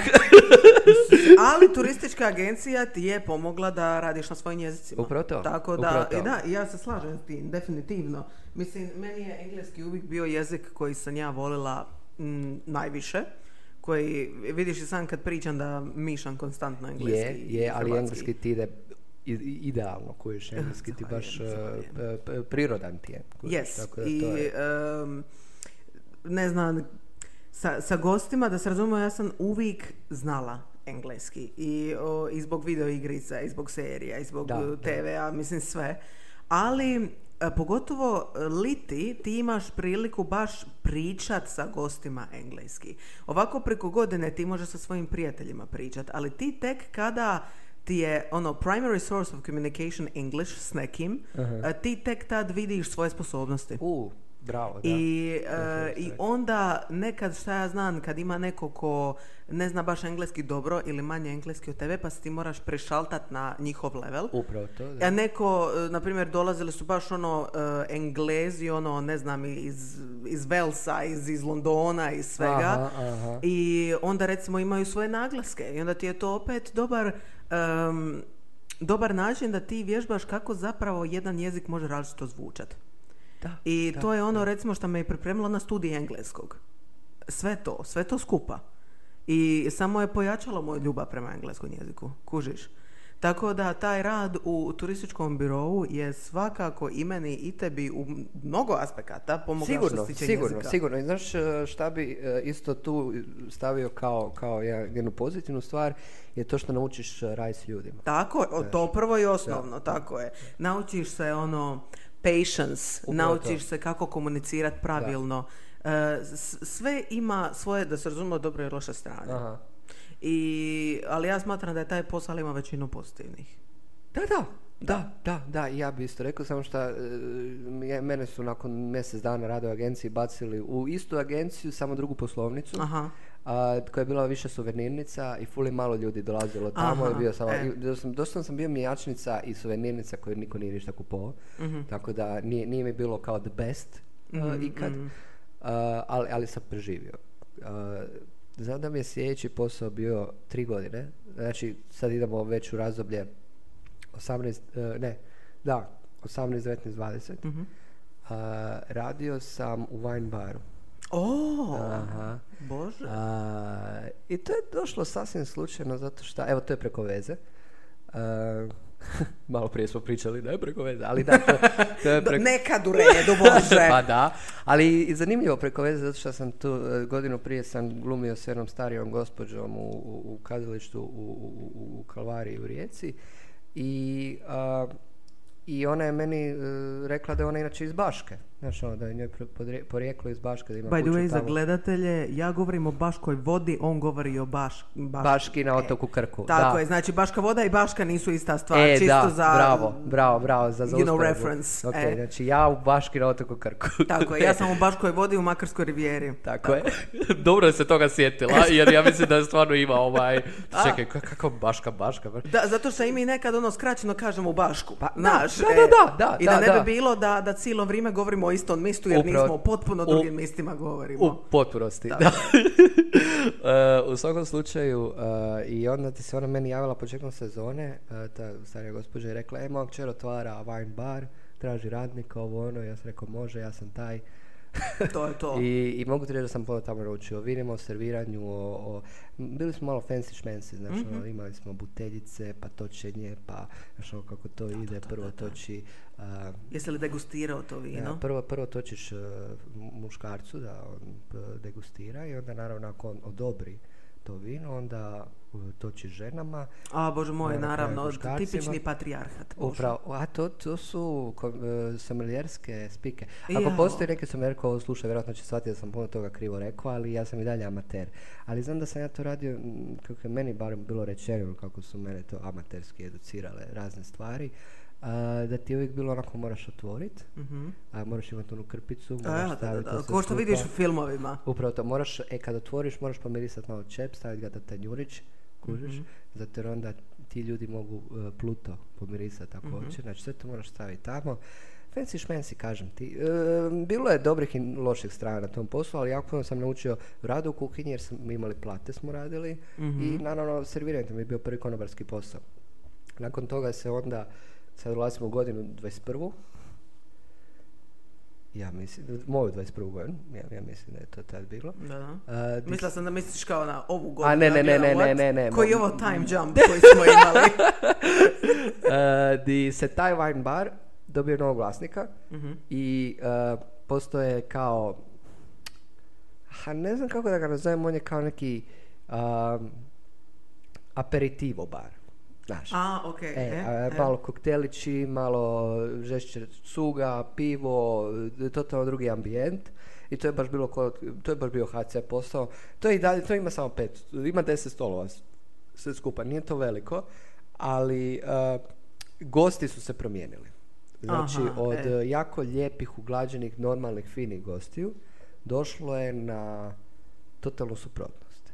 Ali turistička agencija ti je pomogla da radiš na svojim jezicima. Upravo to. Tako da, i da, ja se slažem s tim, definitivno. Mislim, meni je engleski uvijek bio jezik koji sam ja volila m, najviše. Koji, vidiš i sam kad pričam da mišam konstantno engleski. Je, je, ali engleski ti ide... idealno kojiš, engleski ti baš uh, p- prirodan ti je. Yes. Tako da i to je. Um, ne znam, sa, sa gostima, da se razumemo, ja sam uvijek znala engleski i, o, i zbog video igrica, i zbog serija, i zbog da, te vea, da. Mislim sve. Ali a, pogotovo liti, ti imaš priliku baš pričat sa gostima engleski. Ovako preko godine ti možeš sa svojim prijateljima pričat, ali ti tek kada ti je ono primary source of communication English s nekim, uh-huh. ti tek tad vidiš svoje sposobnosti. Uh, bravo, da. I, uh, i onda nekad, šta ja znam, kad ima neko ko ne zna baš engleski dobro ili manje engleski od tebe, pa se ti moraš prešaltat na njihov level. Upravo to, da. A neko, na primjer, dolazili su baš ono uh, Englezi, ono, ne znam, iz, iz Velsa, iz, iz Londona, iz svega. Aha, aha. I onda, recimo, imaju svoje naglaske. I onda ti je to opet dobar... Um, dobar način da ti vježbaš kako zapravo jedan jezik može različito zvučati. Da, I da, to je ono da. recimo što me je pripremilo na studij engleskog. Sve to, sve to skupa. I samo je pojačalo moju ljubav prema engleskom jeziku. Kužiš? Tako da taj rad u turističkom birovu je svakako i meni i tebi u mnogo aspekata pomogao što se tiče jezika. Sigurno, sigurno. I znaš šta bi isto tu stavio kao, kao jednu pozitivnu stvar je to što naučiš raditi s ljudima. Tako, znaš, to prvo i osnovno, da. tako je. Naučiš se ono patience, Upravo naučiš to. se kako komunicirati pravilno. Da. Sve ima svoje, da se razumije, dobre i loše strane. Aha. I, ali ja smatram da je taj posao ima većinu pozitivnih. Da, da, da, da, da, ja bi isto rekao, samo što e, mene su nakon mjesec dana rada u agenciji bacili u istu agenciju, samo drugu poslovnicu, Aha. a, koja je bila više suvenirnica i fuli malo ljudi dolazilo tamo. Aha, je bio samo, e. Dosta sam bio mjenjačnica i suvenirnica koju niko nije ništa kupovao, mm-hmm. tako da nije, nije mi bilo kao the best mm-hmm. uh, ikad, mm-hmm. uh, ali, ali sam preživio. Uh, Znam da mi je sljedeći posao bio tri godine, znači sad idemo već u razdoblje osamnaest, ne, da, osamnaest, devetnaest, dvadeset Mm-hmm. Uh, radio sam u wine baru. Oh, Aha. Bože. Uh, I to je došlo sasvim slučajno zato što, evo to je preko veze. Uh, Malo prije smo pričali da je preko veze, ali da, to, to je preko... Nekad u redu, Bože. Pa da, ali i zanimljivo preko veze, zato što sam tu godinu prije sam glumio s jednom starijom gospođom u, u, u kazalištu u, u, u Kalvariji u Rijeci i, a, i ona je meni a, rekla da je ona inače iz Baške. Znaš, ono, da je njoj porijeklo iz Baške, da ima By kuću way, tamo. Za gledatelje, ja govorim o Baškoj vodi, on govori o baš, baš... Baški na otoku Krku. E, tako da. je, znači Baška voda i Baška nisu ista stvar, e, čisto da, za... bravo, bravo, bravo, za zausporedbu. You know, reference. Ok, e. znači ja u Baški na otoku Krku. Tako je, ja sam u Baškoj vodi u Makarskoj rivijeri. Tako, tako je. Dobro se toga sjetila, jer ja mislim da stvarno ima ovaj... Čekaj, kako Baška, Baška? Da, zato što imi nekad ono skraćeno kažemo u Bašku. Pa, Naš, da, e, da, da, da, I da, da ne bi bilo da, da cijelo vrijeme govorimo istom mistu, jer Upravo, nismo potpuno drugim u, mistima govorimo. U potpunosti, da. da. uh, u svakom slučaju, uh, i onda ti se ona meni javila početkom sezone, uh, ta starija gospođa je rekla, e, moja kćer otvara wine bar, traži radnika, ovo ono, ja sam rekao, može, ja sam taj. To je to. I, i mogu ti reći da sam puno tamo naučio o vinima, o serviranju, o, o... Bili smo malo fancy šmenci, znači, mm-hmm. ono, imali smo buteljice, pa točenje, pa znaš ono kako to da, ide, to, to, prvo da, da. toči... Uh, Jesi li degustirao to vino? Uh, prvo, prvo točiš uh, muškarcu da on uh, degustira i onda naravno ako on odobri to vino, onda toči ženama. A, Bože moj, naravno, tipični patrijarhat. Upravo, a to, to su uh, somelijerske spike. Ako Jao. postoji neki somelijer ko sluša, vjerojatno će shvatiti da sam puno toga krivo rekao, ali ja sam i dalje amater. Ali znam da sam ja to radio, kako je meni barem bilo rečeno, kako su mene to amaterski educirale razne stvari, uh, da ti uvijek bilo onako moraš otvoriti, mm-hmm. a moraš imati onu krpicu, moraš staviti... Kao što vidiš u filmovima. Upravo to, moraš, e, kad otvoriš, moraš pomirisati malo čep, staviti ga da tanjurić, kužiš, mm-hmm. zato jer onda ti ljudi mogu uh, pluto pomirisati ako mm-hmm. hoće, znači sve to moraš staviti tamo. Fancy šmenci, kažem ti. E, bilo je dobrih i loših strana na tom poslu, ali jako puno sam naučio radu u kuhinji jer smo imali plate, smo radili mm-hmm. i naravno serviranje, to mi je bio prvi konobarski posao. Nakon toga se onda, sad ulazimo u godinu dvadeset prvu Ja mislim, moju dvadeset prvu godinu, ja, ja mislim da je to tad bilo. Da, da. Uh, Mislila sam da misliš kao na ovu godinu. A ne, ne, ne, ne, ne, ne, ne. Koji je ovo time jump koji smo imali. uh, di se taj wine bar dobio novog vlasnika uh-huh. i uh, postoje kao, ha, ne znam kako da ga nazovem, on je kao neki uh, aperitivo bar. Znaš. A, ok. E, e, e. Malo koktelići, malo žešće cuga, pivo, totalno drugi ambijent. I to je baš bilo ko, to je baš bio ha ce posao. To je i dalje, to ima samo pet, ima deset stolova sve skupa. Nije to veliko, ali uh, gosti su se promijenili. Znači, Aha, od e. jako lijepih, uglađenih, normalnih, finih gostiju došlo je na totalnu suprotnost.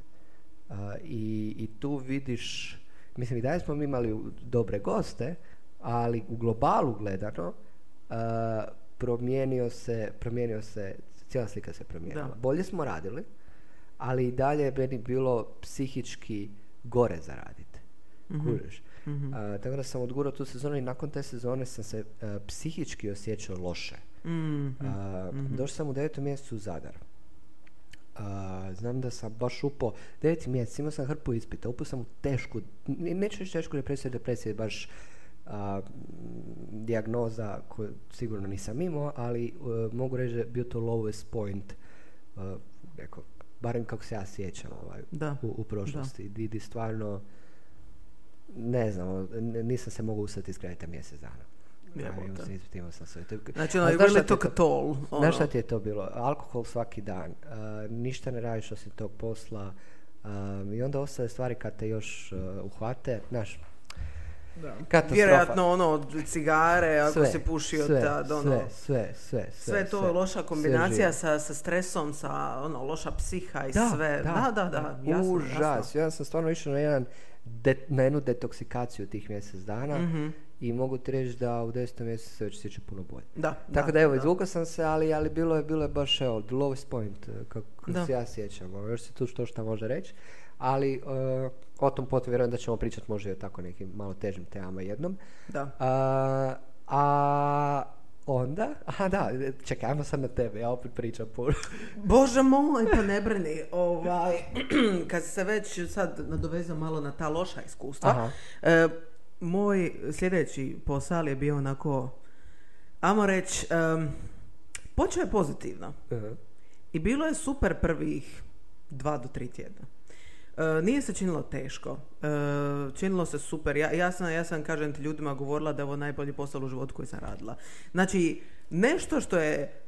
Uh, i, i tu vidiš... Mislim, i dalje smo mi imali dobre goste, ali u globalu gledano uh, promijenio se, promijenio se, cijela slika se promijenila. Da. Bolje smo radili, ali i dalje je meni bilo psihički gore zaraditi. Mm-hmm. Kužiš? Mm-hmm. Uh, tako da sam odgurao tu sezonu i nakon te sezone sam se uh, psihički osjećao loše. Mm-hmm. Uh, mm-hmm. Došao sam u devetom mjesecu u Zadar. Uh, znam da sam baš upao deveti mjesec, imao sam hrpu ispita, upao sam u tešku, neću reći tešku depresiju, depresija je baš uh, dijagnoza koju sigurno nisam imao, ali uh, mogu reći da je bio to lowest point, uh, neko, barem kako se ja sjećam ovaj, u, u prošlosti, gdje stvarno ne znam, nisam se mogao ustati iz krajeta mjesec dana. Jebote. Ja, ispitivao sam sve. Znači, ono, really took a toll. Znaš šta ti je to bilo? Alkohol svaki dan. Uh, ništa ne radiš osim tog posla. Um, I onda ostale stvari kad te još uh, uhvate. Znaš, katastrofa. Vjerojatno ono, cigare, ako sve, se puši od tad, ono... Sve, sve, sve, sve. Sve to sve, loša kombinacija sa, sa stresom, sa ono, loša psiha i da, sve. Da, da, da, da jasno. Užas. Ja sam stvarno išao na, jedan de, na jednu detoksikaciju tih mjesec dana. Mm-hmm. I mogu ti reći da u desetom mjesecu se već sjeća puno bolje. Da, tako da, da evo, izvukao sam se, ali, ali bilo je bilo je baš evo, the lowest point, kako se ja sjećam. Još se tu što šta može reći, ali uh, o tom potom vjerujem da ćemo pričati možda i o tako nekim malo težim temama jednom. Da. Uh, a onda, aha da, čekajmo sad na tebe, ja opet pričam puno. Bože moj, pa ne brini. Ovaj, kad se već sad nadovezam malo na ta loša iskustva, moj sljedeći posao je bio onako, ajmo reći, um, počeo je pozitivno. Uh-huh. I bilo je super prvih dva do tri tjedna. Uh, nije se činilo teško. Uh, činilo se super. Ja, ja, sam, ja sam, kažem ti, ljudima govorila da je ovo najbolji posao u životu koji sam radila. Znači, nešto što je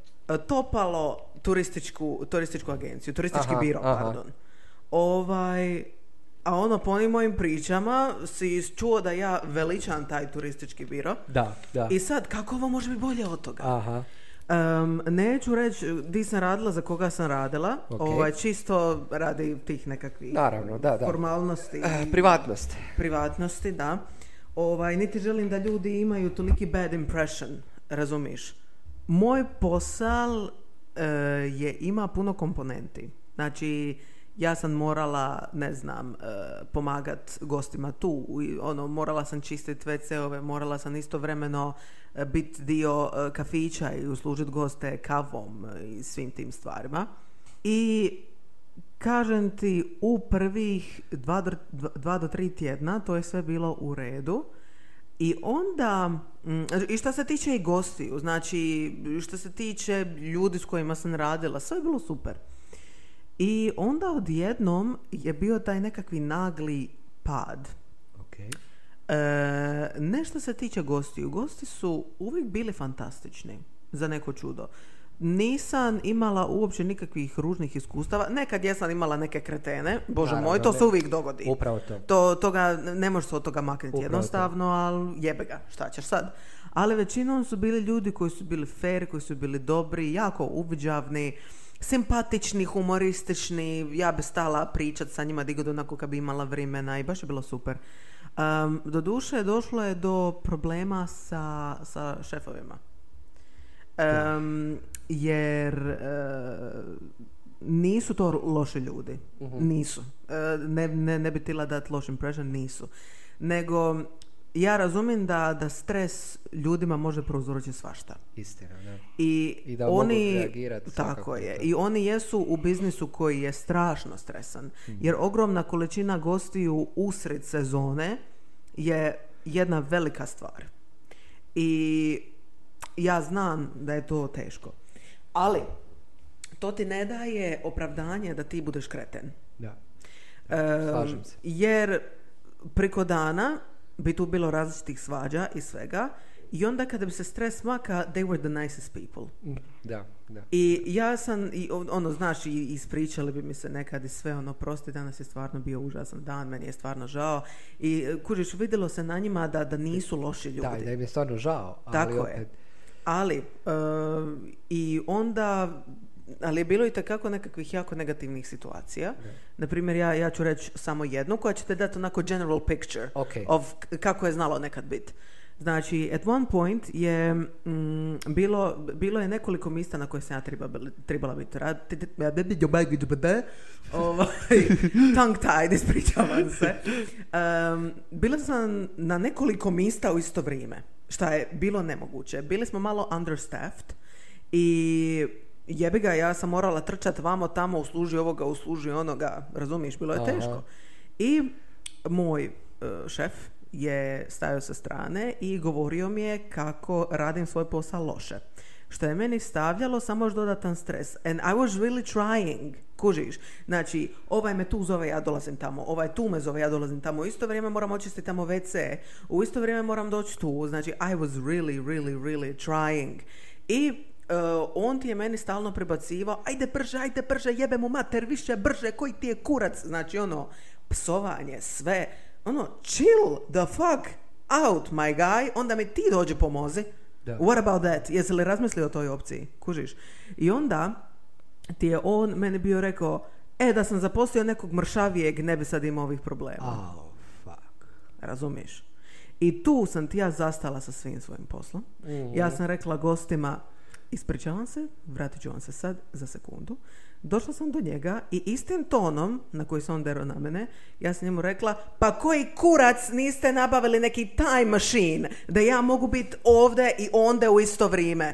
topalo turističku, turističku agenciju, turistički aha, biro, aha. pardon. Ovaj... A ono, po onim mojim pričama si čuo da ja veličam taj turistički biro. Da, da. I sad, kako ovo može biti bolje od toga? Aha. Um, neću reći di sam radila, za koga sam radila. Okay. Ovaj, čisto radi tih nekakvih naravno, da, da. formalnosti. E, privatnosti. Privatnosti, da. Ovaj, niti želim da ljudi imaju toliki bad impression, razumiš? Moj posao uh, je, ima puno komponenti. Znači... Ja sam morala, ne znam, pomagati gostima tu. Ono, morala sam čistiti ve ce ove, morala sam istovremeno biti dio kafića i uslužiti goste kavom i svim tim stvarima. I kažem ti, u prvih dva do, dva do tri tjedna to je sve bilo u redu. I onda, i što se tiče i gostiju, znači što se tiče ljudi s kojima sam radila, sve je bilo super. I onda odjednom je bio taj nekakvi nagli pad. Okay. E, nešto se tiče gostiju. Gosti su uvijek bili fantastični, za neko čudo. Nisam imala uopće nikakvih ružnih iskustava. Nekad jesam imala neke kretene, bože naravno, moj, to se uvijek dogodi. Upravo to. to toga, ne možeš se od toga maknuti jednostavno, to. Ali jebe ga, šta ćeš sad. Ali većinom su bili ljudi koji su bili fair, koji su bili dobri, jako uviđavni, simpatični, humoristični, ja bi stala pričat sa njima digod onako kad bi imala vremena i baš je bilo super. Um, doduše, došlo je do problema sa, sa šefovima. Um, jer uh, nisu to loši ljudi. Uh-huh. Nisu. Uh, ne, ne, ne bi tila dati loš impression, nisu. Nego, ja razumijem da, da stres ljudima može prouzročiti svašta. Istina, ne? I, I da oni, mogu reagirati. Tako je. I oni jesu u biznisu koji je strašno stresan. Jer ogromna količina gostiju usred sezone je jedna velika stvar. I ja znam da je to teško. Ali to ti ne daje opravdanje da ti budeš kreten. Da. Slažem se. Jer priko dana bi tu bilo različitih svađa i svega. I onda kada bi se stres maka, they were the nicest people. Da, da. I ja sam, i ono, znaš, i ispričali bi mi se nekad i sve, ono, prosti, danas je stvarno bio užasan dan, meni je stvarno žao. I kužiš, vidjelo se na njima da, da nisu loši ljudi. Da, da im je stvarno žao. Ali tako opet... je. Ali, um, i onda... Ali je bilo i takako nekakvih jako negativnih situacija. Okay. Naprimjer, ja, ja ću reći samo jednu koja će te dati onako general picture okay. of kako je znalo nekad biti. Znači, at one point je mm, bilo, bilo je nekoliko mista na koje sam ja trebala biti tongue-tied, ispričavam se. Um, bila sam na nekoliko mista u isto vrijeme, šta je bilo nemoguće. Bili smo malo understaffed i jebi ga, ja sam morala trčati vamo tamo, usluži ovoga, usluži onoga, razumiješ, bilo je teško. Aha. I moj uh, šef je stajao sa strane i govorio mi je kako radim svoj posao loše, što je meni stavljalo samo još dodatan stres. And I was really trying, kužiš. Znači, ovaj me tu zove, ja dolazim tamo, ovaj tu me zove, ja dolazim tamo, u isto vrijeme moram očistiti tamo ve ce, u isto vrijeme moram doći tu. Znači, I was really, really, really trying. I Uh, on ti je meni stalno prebacivao, ajde brže, ajde brže, jebe mu mater, više brže, koji ti je kurac. Znači, ono, psovanje, sve. Ono, chill the fuck out, my guy. Onda mi ti dođe pomozi. Da. What about that? Jesi li razmislio o toj opciji? Kužiš? I onda ti je on meni bio rekao, e, da sam zaposlio nekog mršavijeg, ne bi sad imao ovih problema. Oh, fuck. Razumiš? I tu sam ti ja zastala sa svim svojim poslom. Mm. Ja sam rekla gostima, ispričavam se, vratit ću vam se sad za sekundu. Došla sam do njega i istim tonom na koji se on derao na mene, ja sam njemu rekla, pa koji kurac niste nabavili neki time machine da ja mogu biti ovdje i onda u isto vrijeme.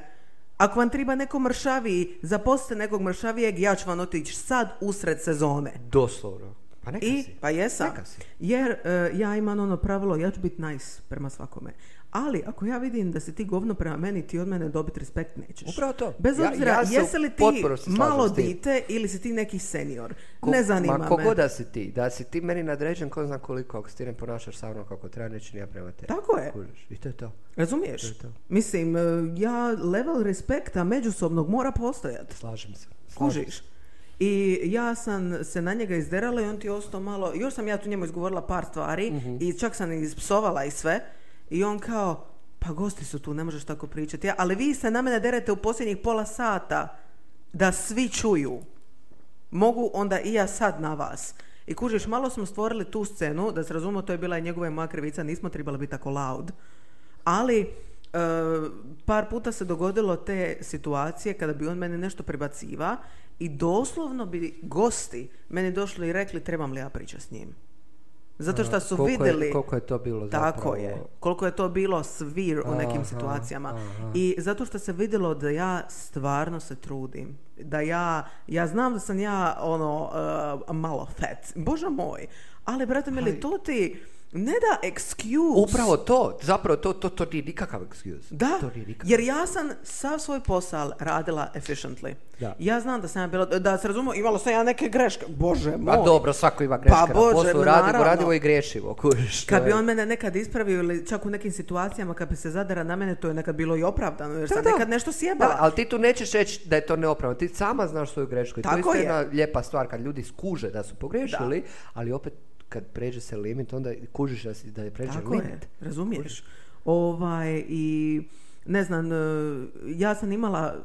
Ako vam treba neko mršaviji, zaposlite nekog mršavijeg, ja ću vam otići sad usred sezone. Doslovno. Pa neka I, si. Pa jesam. Neka si. Jer uh, ja imam ono pravilo, ja ću biti nice prema svakome. Ali ako ja vidim da si ti govno prema meni, ti od mene dobiti respekt nećeš. Upravo to. Bez obzira, ja, ja jesi li ti malo dite ili si ti neki senior. Ko, ne zanima ma, ko me. Kogo da si ti. Da si ti meni nadređen, ko zna koliko. Ako si ti ne ponašaš sa mnom kako treba, neće nija prema te. Tako je. Kužiš. I to je to. Razumiješ? To je to. Mislim, ja level respekta međusobnog mora postojati. Slažem se. Slažem Kužiš. Se. I ja sam se na njega izderala i on ti je ostao malo. Još sam ja tu njemu izgovorila par stvari, mm-hmm. i čak sam ispsovala i sve. I on kao, pa gosti su tu, ne možeš tako pričati. Ja, ali vi se na mene derete u posljednjih pola sata da svi čuju. Mogu onda i ja sad na vas. I kužiš, malo smo stvorili tu scenu, da se razumemo, to je bila i njegova i moja krivica, nismo trebali biti tako loud. Ali e, par puta se dogodilo te situacije kada bi on meni nešto prebaciva i doslovno bi gosti meni došli i rekli, trebam li ja pričati s njim. Zato što su koliko vidjeli je, koliko je to bilo zapravo. Tako je, koliko je to bilo svir u nekim aha, situacijama aha. I zato što se vidjelo da ja stvarno se trudim, da ja ja znam da sam ja ono uh, malo fat, bože moj, ali brate mili, to ti ne da excuse. Upravo to, zapravo to, to, to nije nikakav excuse. Da, nije nikakav. Jer ja sam sav svoj posao radila efficiently. Da. Ja znam da sam ja bila, da se razumio, imalo sam ja neke greške, bože moj. Pa dobro, svako ima greške pa, na bože, poslu, radimo, radimo i grešimo. Kuriš, kad bi on mene nekad ispravio ili čak u nekim situacijama kad bi se zadara na mene, to je nekad bilo i opravdano, jer sam da, nekad nešto sjebala. Da, ali ti tu nećeš reći da je to neopravdano, ti sama znaš svoju grešku. I to je isto jedna lijepa stvar kad ljudi skuže da su pogrešili, da. Ali opet kad pređe se limit, onda kužiš da, si, da je pređe tako limit. Tako je, razumiješ. Ovaj, i ne znam, ja sam imala,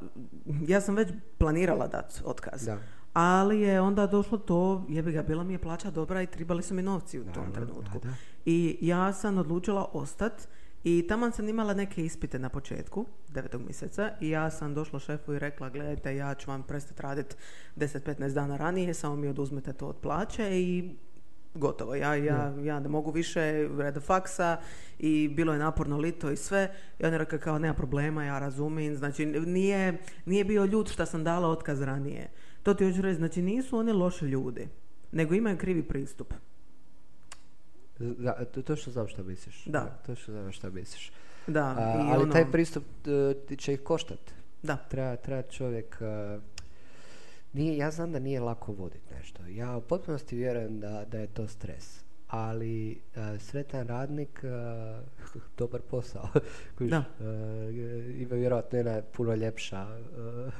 ja sam već planirala dati otkaz. Da. Ali je onda došlo to, jebi ga, bila mi je plaća dobra i tribali su mi novci u da, tom trenutku. Da, da. I ja sam odlučila ostati i tamo sam imala neke ispite na početku devetog mjeseca i ja sam došla šefu i rekla, gledajte, ja ću vam prestati raditi deset do petnaest dana ranije, samo mi oduzmete to od plaće i gotovo, ja, ja, ja ne mogu više reda faksa i bilo je naporno lito i sve. I on je rekao kao, nema problema, ja razumijem. Znači, nije, nije bio ljut što sam dala otkaz ranije. To ti hoću reći, znači nisu oni loši ljudi, nego imaju krivi pristup. Da, to što znam što misliš. Da. Da, to što znam što misliš. Da, A, ali ono, taj pristup uh, će ih koštati. Da. Treba, treba čovjek... Uh, Nije, ja znam da nije lako voditi nešto. Ja u potpunosti vjerujem da, da je to stres. Ali e, sretan radnik, e, dobar posao. Kuš, da. E, ima vjerojatno jedna puno ljepša, e,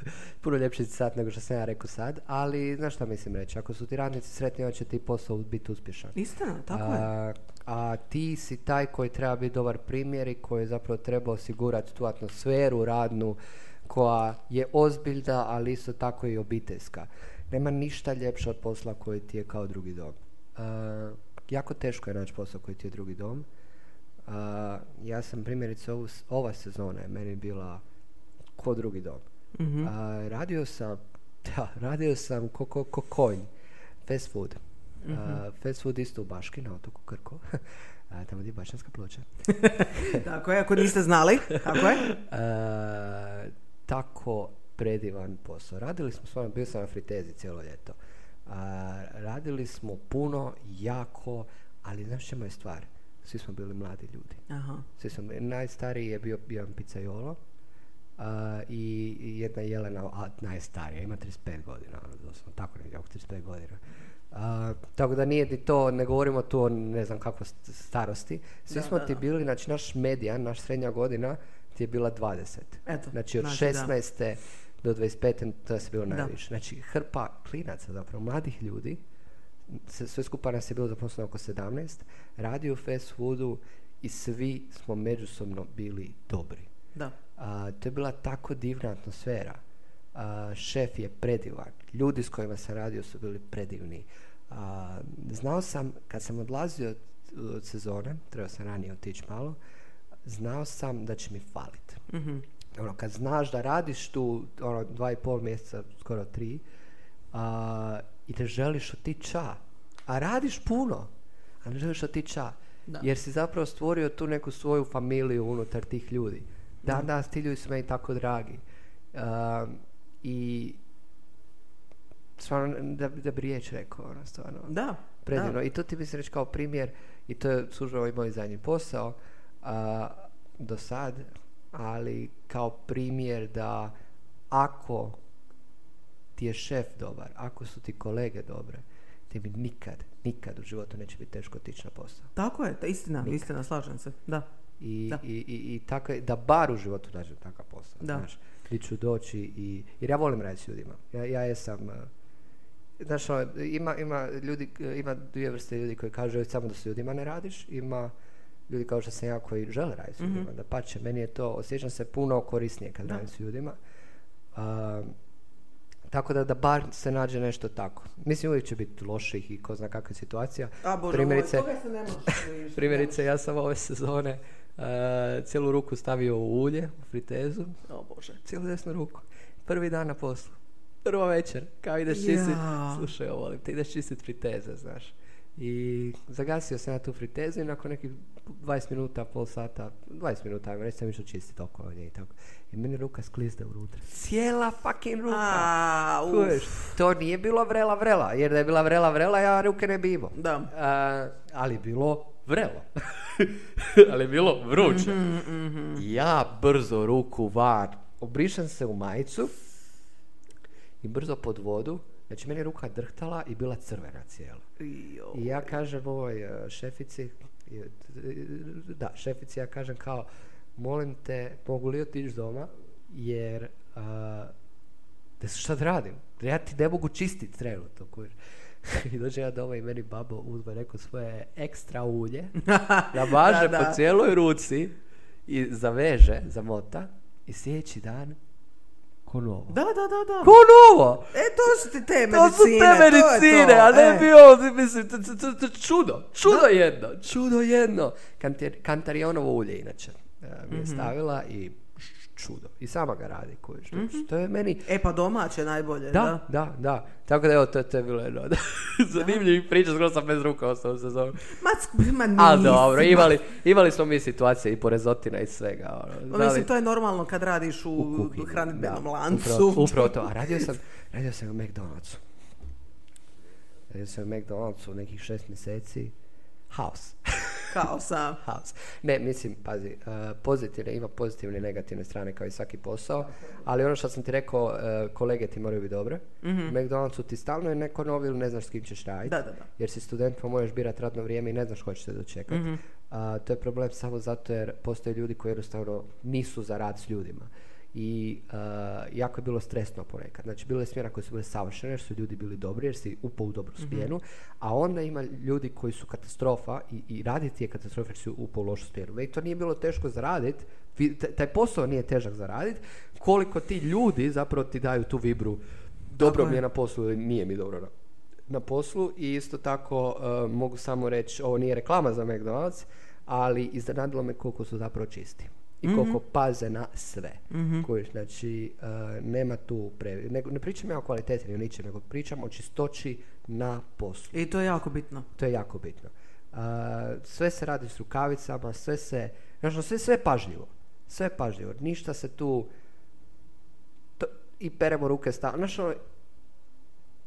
puno ljepši sat nego što sam ja rekao sad. Ali znaš šta mislim reći? Ako su ti radnici sretni, on će ti posao biti uspješan. Istina, tako je. A, a ti si taj koji treba biti dobar primjer i koji zapravo treba osigurati tu atmosferu radnu koja je ozbiljna, ali isto tako i obiteljska. Nema ništa ljepše od posla koji ti je kao drugi dom. Uh, jako teško je naći posao koji ti je drugi dom. Uh, Uh, ja sam primjerice ovu, ova sezona je meni bila ko drugi dom. Mm-hmm. Uh, radio sam, da, radio sam ko, ko, ko konj, fast food. Uh, mm-hmm. Fast food isto u Baški, na otoku Krku. Uh, tamo gdje je Bašćanska ploča. Tako je, ako niste znali, tako je. Uh, tako predivan posao. Radili smo s vama, bio sam na fritezi cijelo ljeto. Uh, radili smo puno, jako, ali znaš čemu je stvar? Svi smo bili mladi ljudi. Aha. Svi smo, najstariji je bio jedan pizzaiolo uh, i jedna Jelena, a najstarija, ima trideset pet godina, doslovno, tako ne, oko trideset pet godina. Uh, tako da nije ni to, ne govorimo tu o ne znam kako starosti. Svi da, smo da, ti da. bili, znači naš medijan, naš srednja godina ti je bila dvadeset. Eto, znači od znači, šesnaeste da. do dvadeset pete to je se bilo najviše. Znači hrpa klinaca, zapravo mladih ljudi, sve skupa nas je bilo zapravo oko sedamnaest, radio u fast foodu i svi smo međusobno bili dobri. Da. A, to je bila tako divna atmosfera. A, šef je predivan. Ljudi s kojima sam radio su bili predivni. A, znao sam, kad sam odlazio od, od sezone, trebao sam ranije otići malo, znao sam da će mi faliti. Mm-hmm. Ono, kad znaš da radiš tu ono, dva i pol mjeseca, skoro tri, a, i da želiš otići ča. A radiš puno, a ne želiš otići ča. Da. Jer si zapravo stvorio tu neku svoju familiju unutar tih ljudi. Dan danas ti ljudi su meni tako dragi. Uh, I stvarno, da, da bi riječ rekao, ono, stvarno. Da. Predivno. Da. I to ti bi se reći kao primjer, i to je služilo i moj zadnji posao uh, do sad, ali kao primjer da ako ti je šef dobar, ako su ti kolege dobre, ti mi nikad, nikad u životu neće biti teško otići na posao. Tako je, ta istina, nikad. Istina, slažem se, da. I, da. i, i, i tako, da bar u životu nađem takav posao, da. Znaš, ti ću doći i, jer ja volim raditi s ljudima, ja, ja jesam, znaš, ima, ima ljudi, ima dvije vrste ljudi koji kažu samo da s ljudima ne radiš, ima ljudi kao što sam ja koji žele raditi s ljudima, mm-hmm. da pače, meni je to, osjećam se puno korisnije kad da. radim s ljudima. Um, Tako da, da bar se nađe nešto tako. Mislim, uvijek će biti loših i ko zna kakva je situacija. A, Bože, primjerice, ovo, toga se ne može. Primjerice, ja sam ove sezone uh, cijelu ruku stavio u ulje, u fritezu. O Bože. Cijelu desnu ruku. Prvi dan na poslu. Prvo večer. Kao ideš ja. čistit, slušaj, ovo volim, ti ideš čistit friteze, znaš. I zagasio sam na tu fritezu i nakon nekih dvadeset minuta, pol sata, dvadeset minuta, ajmo, sam išao čistiti oko ovdje i tako. I meni ruka sklizde unutra. Cijela fucking ruka. A, to nije bilo vrela vrela, jer da je bila vrela vrela, ja ruke ne bi imao. Da. A, ali bilo vrelo. Ali bilo vruće. Mm-hmm, mm-hmm. Ja brzo ruku van. Obrišam se u majicu i brzo pod vodu. Znači, meni je ruka drhtala i bila crvena cijela. I ja kažem ovoj šefici, da, šefici, ja kažem kao, molim te, mogu li otići doma, jer uh, da se šta da radim? Ja ti ne mogu čistiti trenutno. I dođe ja doma i meni babo uzme neko svoje ekstra ulje, namaže da, da. po cijeloj ruci i zaveže, zamota i sljedeći dan ko novo. Da, da, da, da. Ko novo? E, to su te medicine. To su te medicine, to to. a ne e. bio, mislim, t, t, t, t, čudo, čudo da. jedno, čudo jedno. Kanter, kantarionovo ulje, inače, mi je mm-hmm. stavila i čudo. I sama ga radi, kojiš. Mm-hmm. To je meni... E, pa domaće najbolje, da? Da, da, da. Tako da, evo, to, to je bilo jedno. Zanimljivih priča, skoro sam bez ruka ostao se zove. Ma, ma A, dobro, imali, imali smo mi situacije i porezotina i svega. Ono. Znali... Mislim, to je normalno kad radiš u, u kuhinu, hranidbenom da, lancu. Upravo, upravo to. A radio sam, radio sam u McDonald'su. Radio sam u McDonald'su nekih šest mjeseci. House. Kaosa. House. Ne, mislim, pazi, uh, pozitivne, ima pozitivne i negativne strane kao i svaki posao, ali ono što sam ti rekao, uh, kolege ti moraju biti dobre. Mm-hmm. U McDonald'su ti stalno je neko novi ili ne znaš s kim ćeš raditi, da, da, da. jer si student pa možeš birati radno vrijeme i ne znaš ko će te dočekati. Mm-hmm. Uh, to je problem samo zato jer postoje ljudi koji jednostavno nisu za rad s ljudima. I uh, jako je bilo stresno ponekad. Znači, bilo je smjera koje su bile savršene jer su ljudi bili dobri, jer si upao u dobru smjenu, mm-hmm. a onda ima ljudi koji su katastrofa i, i raditi je katastrofa jer si upao u lošu smjenu. I to nije bilo teško zaraditi, taj posao nije težak zaraditi, koliko ti ljudi zapravo ti daju tu vibru dobro mi je na poslu ili nije mi dobro na, na poslu. I isto tako uh, mogu samo reći, ovo nije reklama za McDonald's, ali iznenadilo me koliko su zapravo čisti. I koliko mm-hmm. paze na sve. Mm-hmm. Koji, znači, uh, nema tu pre... Ne, ne pričam ja o kvaliteti, o ničem, nego pričam o čistoći na poslu. I to je jako bitno. To je jako bitno. Uh, sve se radi s rukavicama, sve se... Znači, sve, sve je pažljivo. Sve je pažljivo. Ništa se tu... To, i peremo ruke stavljamo. Znači,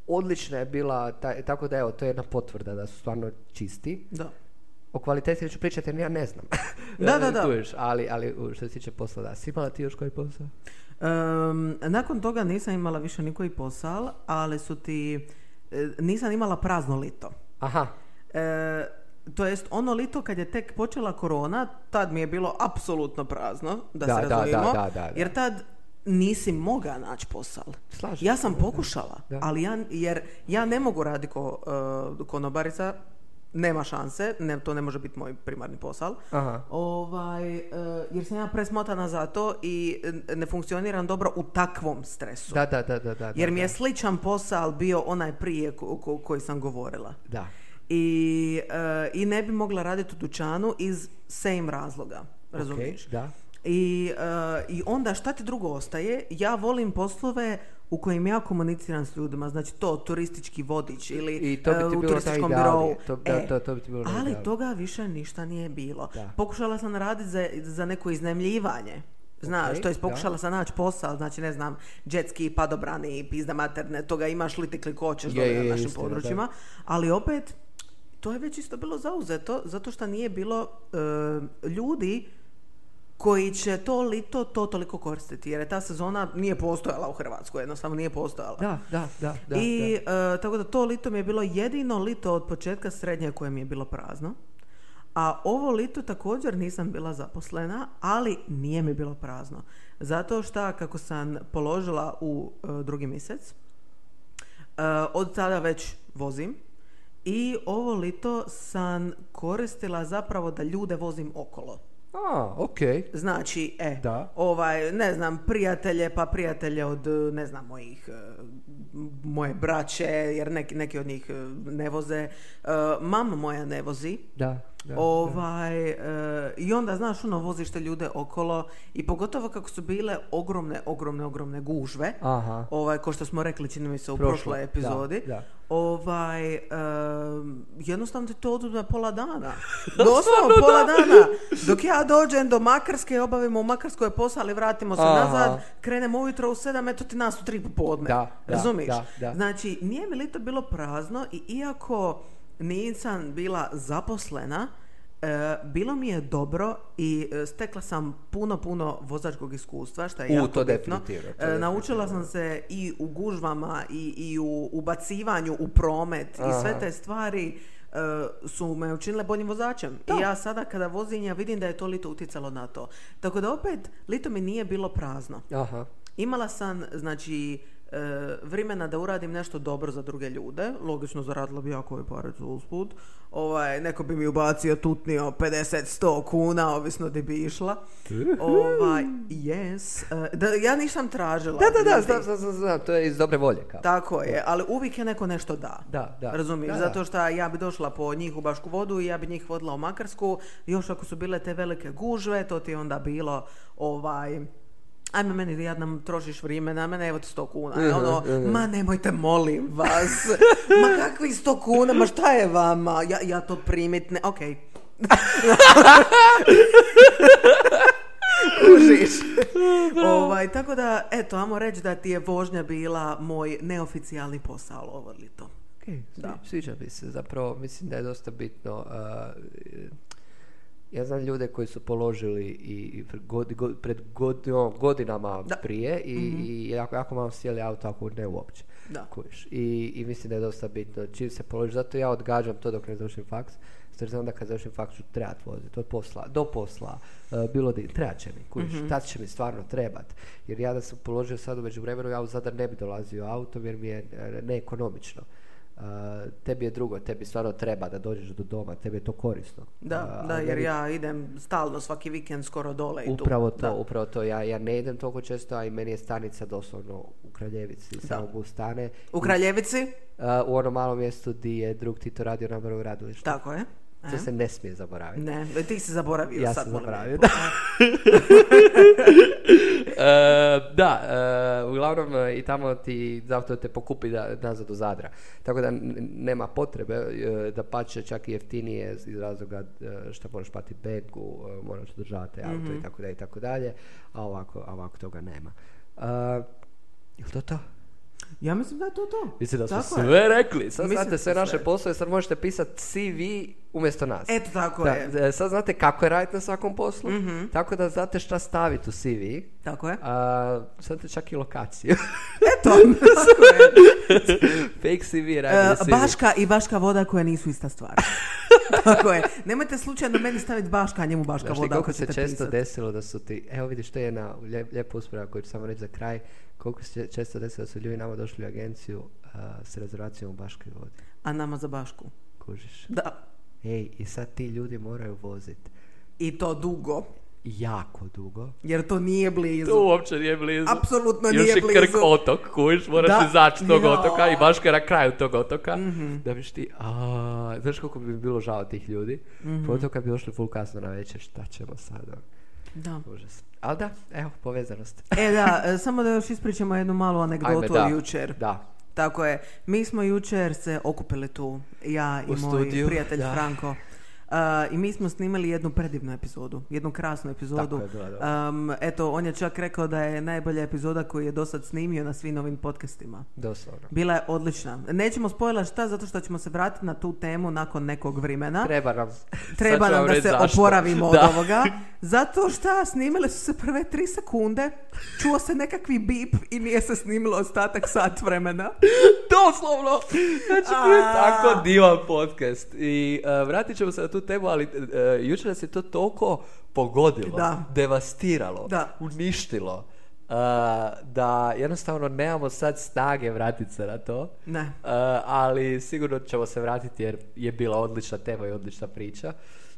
odlična je bila... Ta, tako da, evo, to je jedna potvrda da su stvarno čisti. Da. O kvaliteti ću pričati jer ja ne znam. Da, da, da. Tuš, ali, ali što se tiče posla, da. Si imala ti još koji posao? Um, nakon toga nisam imala više nikoji posao, ali su ti... Nisam imala prazno lito. Aha. E, to jest ono lito kad je tek počela korona, tad mi je bilo apsolutno prazno, da, da se razumijemo. Da, da, da, da, da. Jer tad nisi mogla naći posao. Slažem. Ja sam pokušala, da, da. ali ja, jer ja ne mogu raditi ko uh, konobarica. Nema šanse, ne, to ne može biti moj primarni posao, ovaj, jer sam ja presmotana za to i ne funkcioniram dobro u takvom stresu. Da, da, da, da, da, jer mi je sličan posao bio onaj prije ko, ko, koji sam govorila. Da. I, i ne bi mogla raditi u dućanu iz same razloga, razumiješ? Okay, da. I, i onda šta ti drugo ostaje? Ja volim poslove u kojim ja komuniciram s ljudima, znači to turistički vodič ili uh, u turističkom birovu. To, e, to, to bi ti bilo ali najidalije. Toga više ništa nije bilo. Da. Pokušala sam raditi za, za neko iznajmljivanje. Znaš, okay, to je pokušala sam naći posao, znači ne znam, džetski, padobrani, pizda materne, toga imaš li tikli ko ćeš je, je, na našim istina, područjima. Da. Ali opet, to je već isto bilo zauzeto, zato što nije bilo uh, ljudi koji će to lito to toliko koristiti, jer je ta sezona nije postojala u Hrvatskoj, jednostavno nije postojala. Da, da, da. da I da. Uh, tako da to lito mi je bilo jedino lito od početka srednje koje mi je bilo prazno, a ovo lito također nisam bila zaposlena, ali nije mi bilo prazno. Zato što kako sam položila u uh, drugi mjesec, uh, od tada već vozim i ovo lito sam koristila zapravo da ljude vozim okolo. A, okej. Okay. Znači, e, da. ovaj, ne znam, prijatelje, pa prijatelje od, ne znam, mojih, moje braće, jer neki, neki od njih ne voze. Mama moja ne vozi. Da, da, ovaj, da. I onda, znaš, ono, voziš te ljude okolo i pogotovo kako su bile ogromne, ogromne, ogromne gužve, aha. Ovaj, ko što smo rekli, čini mi se, u Prošlo. prošloj epizodi. Da, da. Ovaj, um, jednostavno ti to oduzme pola dana. Doslovno pola da. dana. Dok ja dođem do Makarske, obavimo u Makarskoj posao, ali vratimo se aha. nazad, krenemo ujutro u sedam, eto ti nas u tri popodne. Da, da, razumiješ? Da, da. Znači, nije mi lito bilo prazno i iako nisam bila zaposlena, e, bilo mi je dobro i stekla sam puno, puno vozačkog iskustva, što je u, jako to bitno. E, naučila sam se i u gužvama i, i u ubacivanju u promet aha. i sve te stvari e, su me učinile boljim vozačem. Da. I ja sada kada vozim, ja vidim da je to lito utjecalo na to. Tako da opet, lito mi nije bilo prazno. Aha. Imala sam, znači... E, vremena da uradim nešto dobro za druge ljude, logično zaradila bi ja koju paricu usput, ovaj, neko bi mi ubacio, tutnio pedeset sto kuna, ovisno di bi išla. Ovaj, yes. E, da, ja nisam tražila. Da, da, da, znam, znam, znam, znam, to je iz dobre volje. Kao. Tako je, ali uvijek je neko nešto da. Da, da. Razumiješ, zato što ja bi došla po njih u Bašku Vodu i ja bi njih vodila u Makarsku, još ako su bile te velike gužve, to ti je onda bilo ovaj... Ajme meni, ja nam trošiš vrijeme na mene, evo ti sto kuna. Mm-hmm, ono, mm-hmm. Ma nemojte, molim vas. Ma kakvi sto kuna, ma šta je vama? Ja, ja to primit ne... Ok. Kužiš. Ovaj, tako da, eto, ajmo reći da ti je vožnja bila moj neoficijalni posao, ovo li to. Okay, da. Sviđa mi se, zapravo mislim da je dosta bitno... Uh, Ja znam ljude koji su položili i god, god, pred god, godinama da. prije i, mm-hmm. i jako, jako malo sjeli auto, ako ne uopće. Da. Kojiš. I, I mislim da je dosta bitno čim se položi. Zato ja odgađam to dok ne završim faks. Jer znam da kad završim faks ću trebat voziti od posla, do posla, uh, bilo da trebat će mi, kojiš, mm-hmm. tad će mi stvarno trebat. Jer ja da sam položio sad u međuvremenu, ja u Zadar ne bi dolazio autom jer mi je neekonomično. Uh, tebi je drugo, tebi stvarno treba da dođeš do doma, tebi je to korisno. Da, uh, da jer vi... ja idem stalno svaki vikend skoro dole i upravo tu. To, da. Upravo to, ja, ja ne idem toliko često, a i meni je stanica doslovno u Kraljevici, samo bus stane. U Kraljevici? I, uh, u onom malom mjestu gdje je drug Tito radio na vrlo radilištu. Tako je. To se ne smije zaboraviti. Ne, ti si zaboravio. Ja sad sam zaboravio, da. uh, da, uh, uglavnom i tamo ti zapravo te pokupi da, nazad do Zadra. Tako da n- nema potrebe, uh, da pače čak i jeftinije iz razloga uh, što moraš platiti begu, uh, moraš držati auto, mm-hmm. i tako dalje i tako dalje, a ovako, ovako toga nema. Uh, je li to to? Ja mislim da je to to. Mislim da tako smo je. Sve rekli. Sad mislim znate sve naše poslove, sad možete pisati ce ve umjesto nas. Eto tako da, je. Sad znate kako je raditi na svakom poslu, mm-hmm. tako da znate šta staviti u ce ve. Tako je. A, znate čak i lokaciju. Eto, tako je. Fake ce ve, radite uh, ce ve. Baška i Baška voda koje nisu ista stvar. Tako je. Nemojte slučajno meni staviti Baška, a njemu Baška znači, voda. Koliko se često pisat. Desilo da su ti, evo vidiš, to je jedna lijepa usporedba koju ću samo reći za kraj. Koliko se često desilo da su ljudi nama došli u agenciju uh, s rezervacijom u Baškoj vodi. A nama za Bašku. Kužiš? Da. Ej, i sad ti ljudi moraju voziti. I to dugo. Jako dugo. Jer to nije blizu. To uopće nije blizu. Apsolutno još nije blizu. Još je Krk otok, kužiš, moraš izaći tog ja. otoka i Baška je na kraju tog otoka. Mm-hmm. Da biš ti, a, znaš koliko bi bilo žao tih ljudi? Mm-hmm. Pogotovo kad bi došli full kasno na večer, šta ćemo sada? Da. Užas. Ali da, evo, povezanost. E da, samo da još ispričamo jednu malu anegdotu od jučer. Da. Tako je, mi smo jučer se okupili tu, ja i u moj studiju. Prijatelj da. Franko. Uh, I mi smo snimali jednu predivnu epizodu, jednu krasnu epizodu. Tako je, da, da. Um, eto, on je čak rekao da je najbolja epizoda koju je do sad snimio na svim ovim podcastima. Doslovno. Bila je odlična. Nećemo spojila šta, zato što ćemo se vratiti na tu temu nakon nekog vremena. Treba nam. Treba nam da se zašto. oporavimo da. od ovoga. Zato šta, snimile su se prve tri sekunde, čuo se nekakvi bip i nije se snimilo ostatak sat vremena. Doslovno! Znači, A... tako divan podcast. I uh, vratit ćemo se na tu temu, ali uh, jučer se to toliko pogodilo, da. devastiralo, da. uništilo, uh, da jednostavno nemamo sad snage vratiti se na to, ne. Uh, ali sigurno ćemo se vratiti jer je bila odlična tema i odlična priča.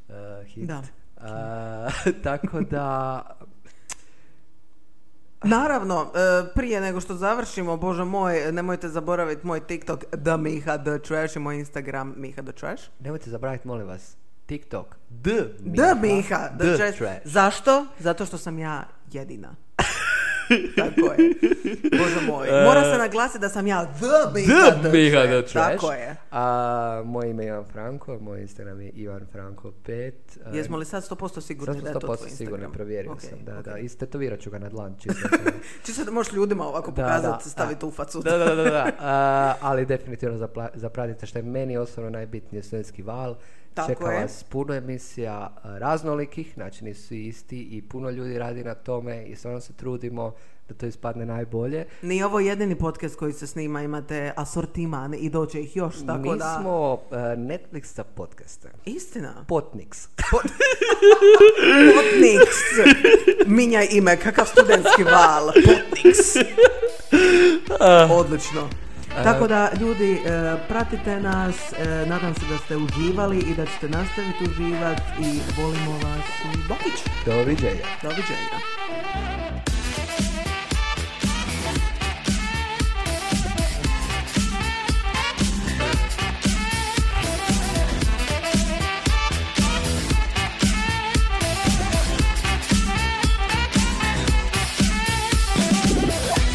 Uh, hit. Da. Uh, tako da... Naravno, prije nego što završimo, bože moj, nemojte zaboraviti moj TikTok da Miha the Trash i moj Instagram Miha the Trash. Nemojte zaboraviti, molim vas, TikTok D Miha the, Miha, the, the trash. trash. Zašto? Zato što sam ja jedina. Tako je. Bože moj. Mora se naglasiti da sam ja the Miha the, the, Miha the trash. trash. Tako je. A, moje ime je Ivan Franko, moj Instagram je Ivan Franko pet. Jesmo li sad sto posto sigurni da je to tvoj Instagram? sto posto sigurno, provjerio okay, sam. Da, okay. da. Istetovirat ću ga na dlan. Čisto da možeš ljudima ovako pokazati, staviti u facu. Da, da, da. da. A, ali definitivno zapla- zapratite što je meni osobno najbitnije, Studentski val. Tako čeka je. Vas puno emisija raznolikih, znači nisu isti i puno ljudi radi na tome i stvarno se trudimo da to ispadne najbolje. Nije ovo jedini podcast koji se snima, imate asortiman i dođe ih još, tako Mi da... Mi smo uh, Netflix za podcaste. Istina. Potniks. Pot... Potniks. Minjaj ime, kakav studentski val. Potniks. Odlično. Tako da, ljudi, pratite nas, nadam se da ste uživali i da ćete nastaviti uživati i volimo vas i Bokić. Doviđenja. Doviđenja.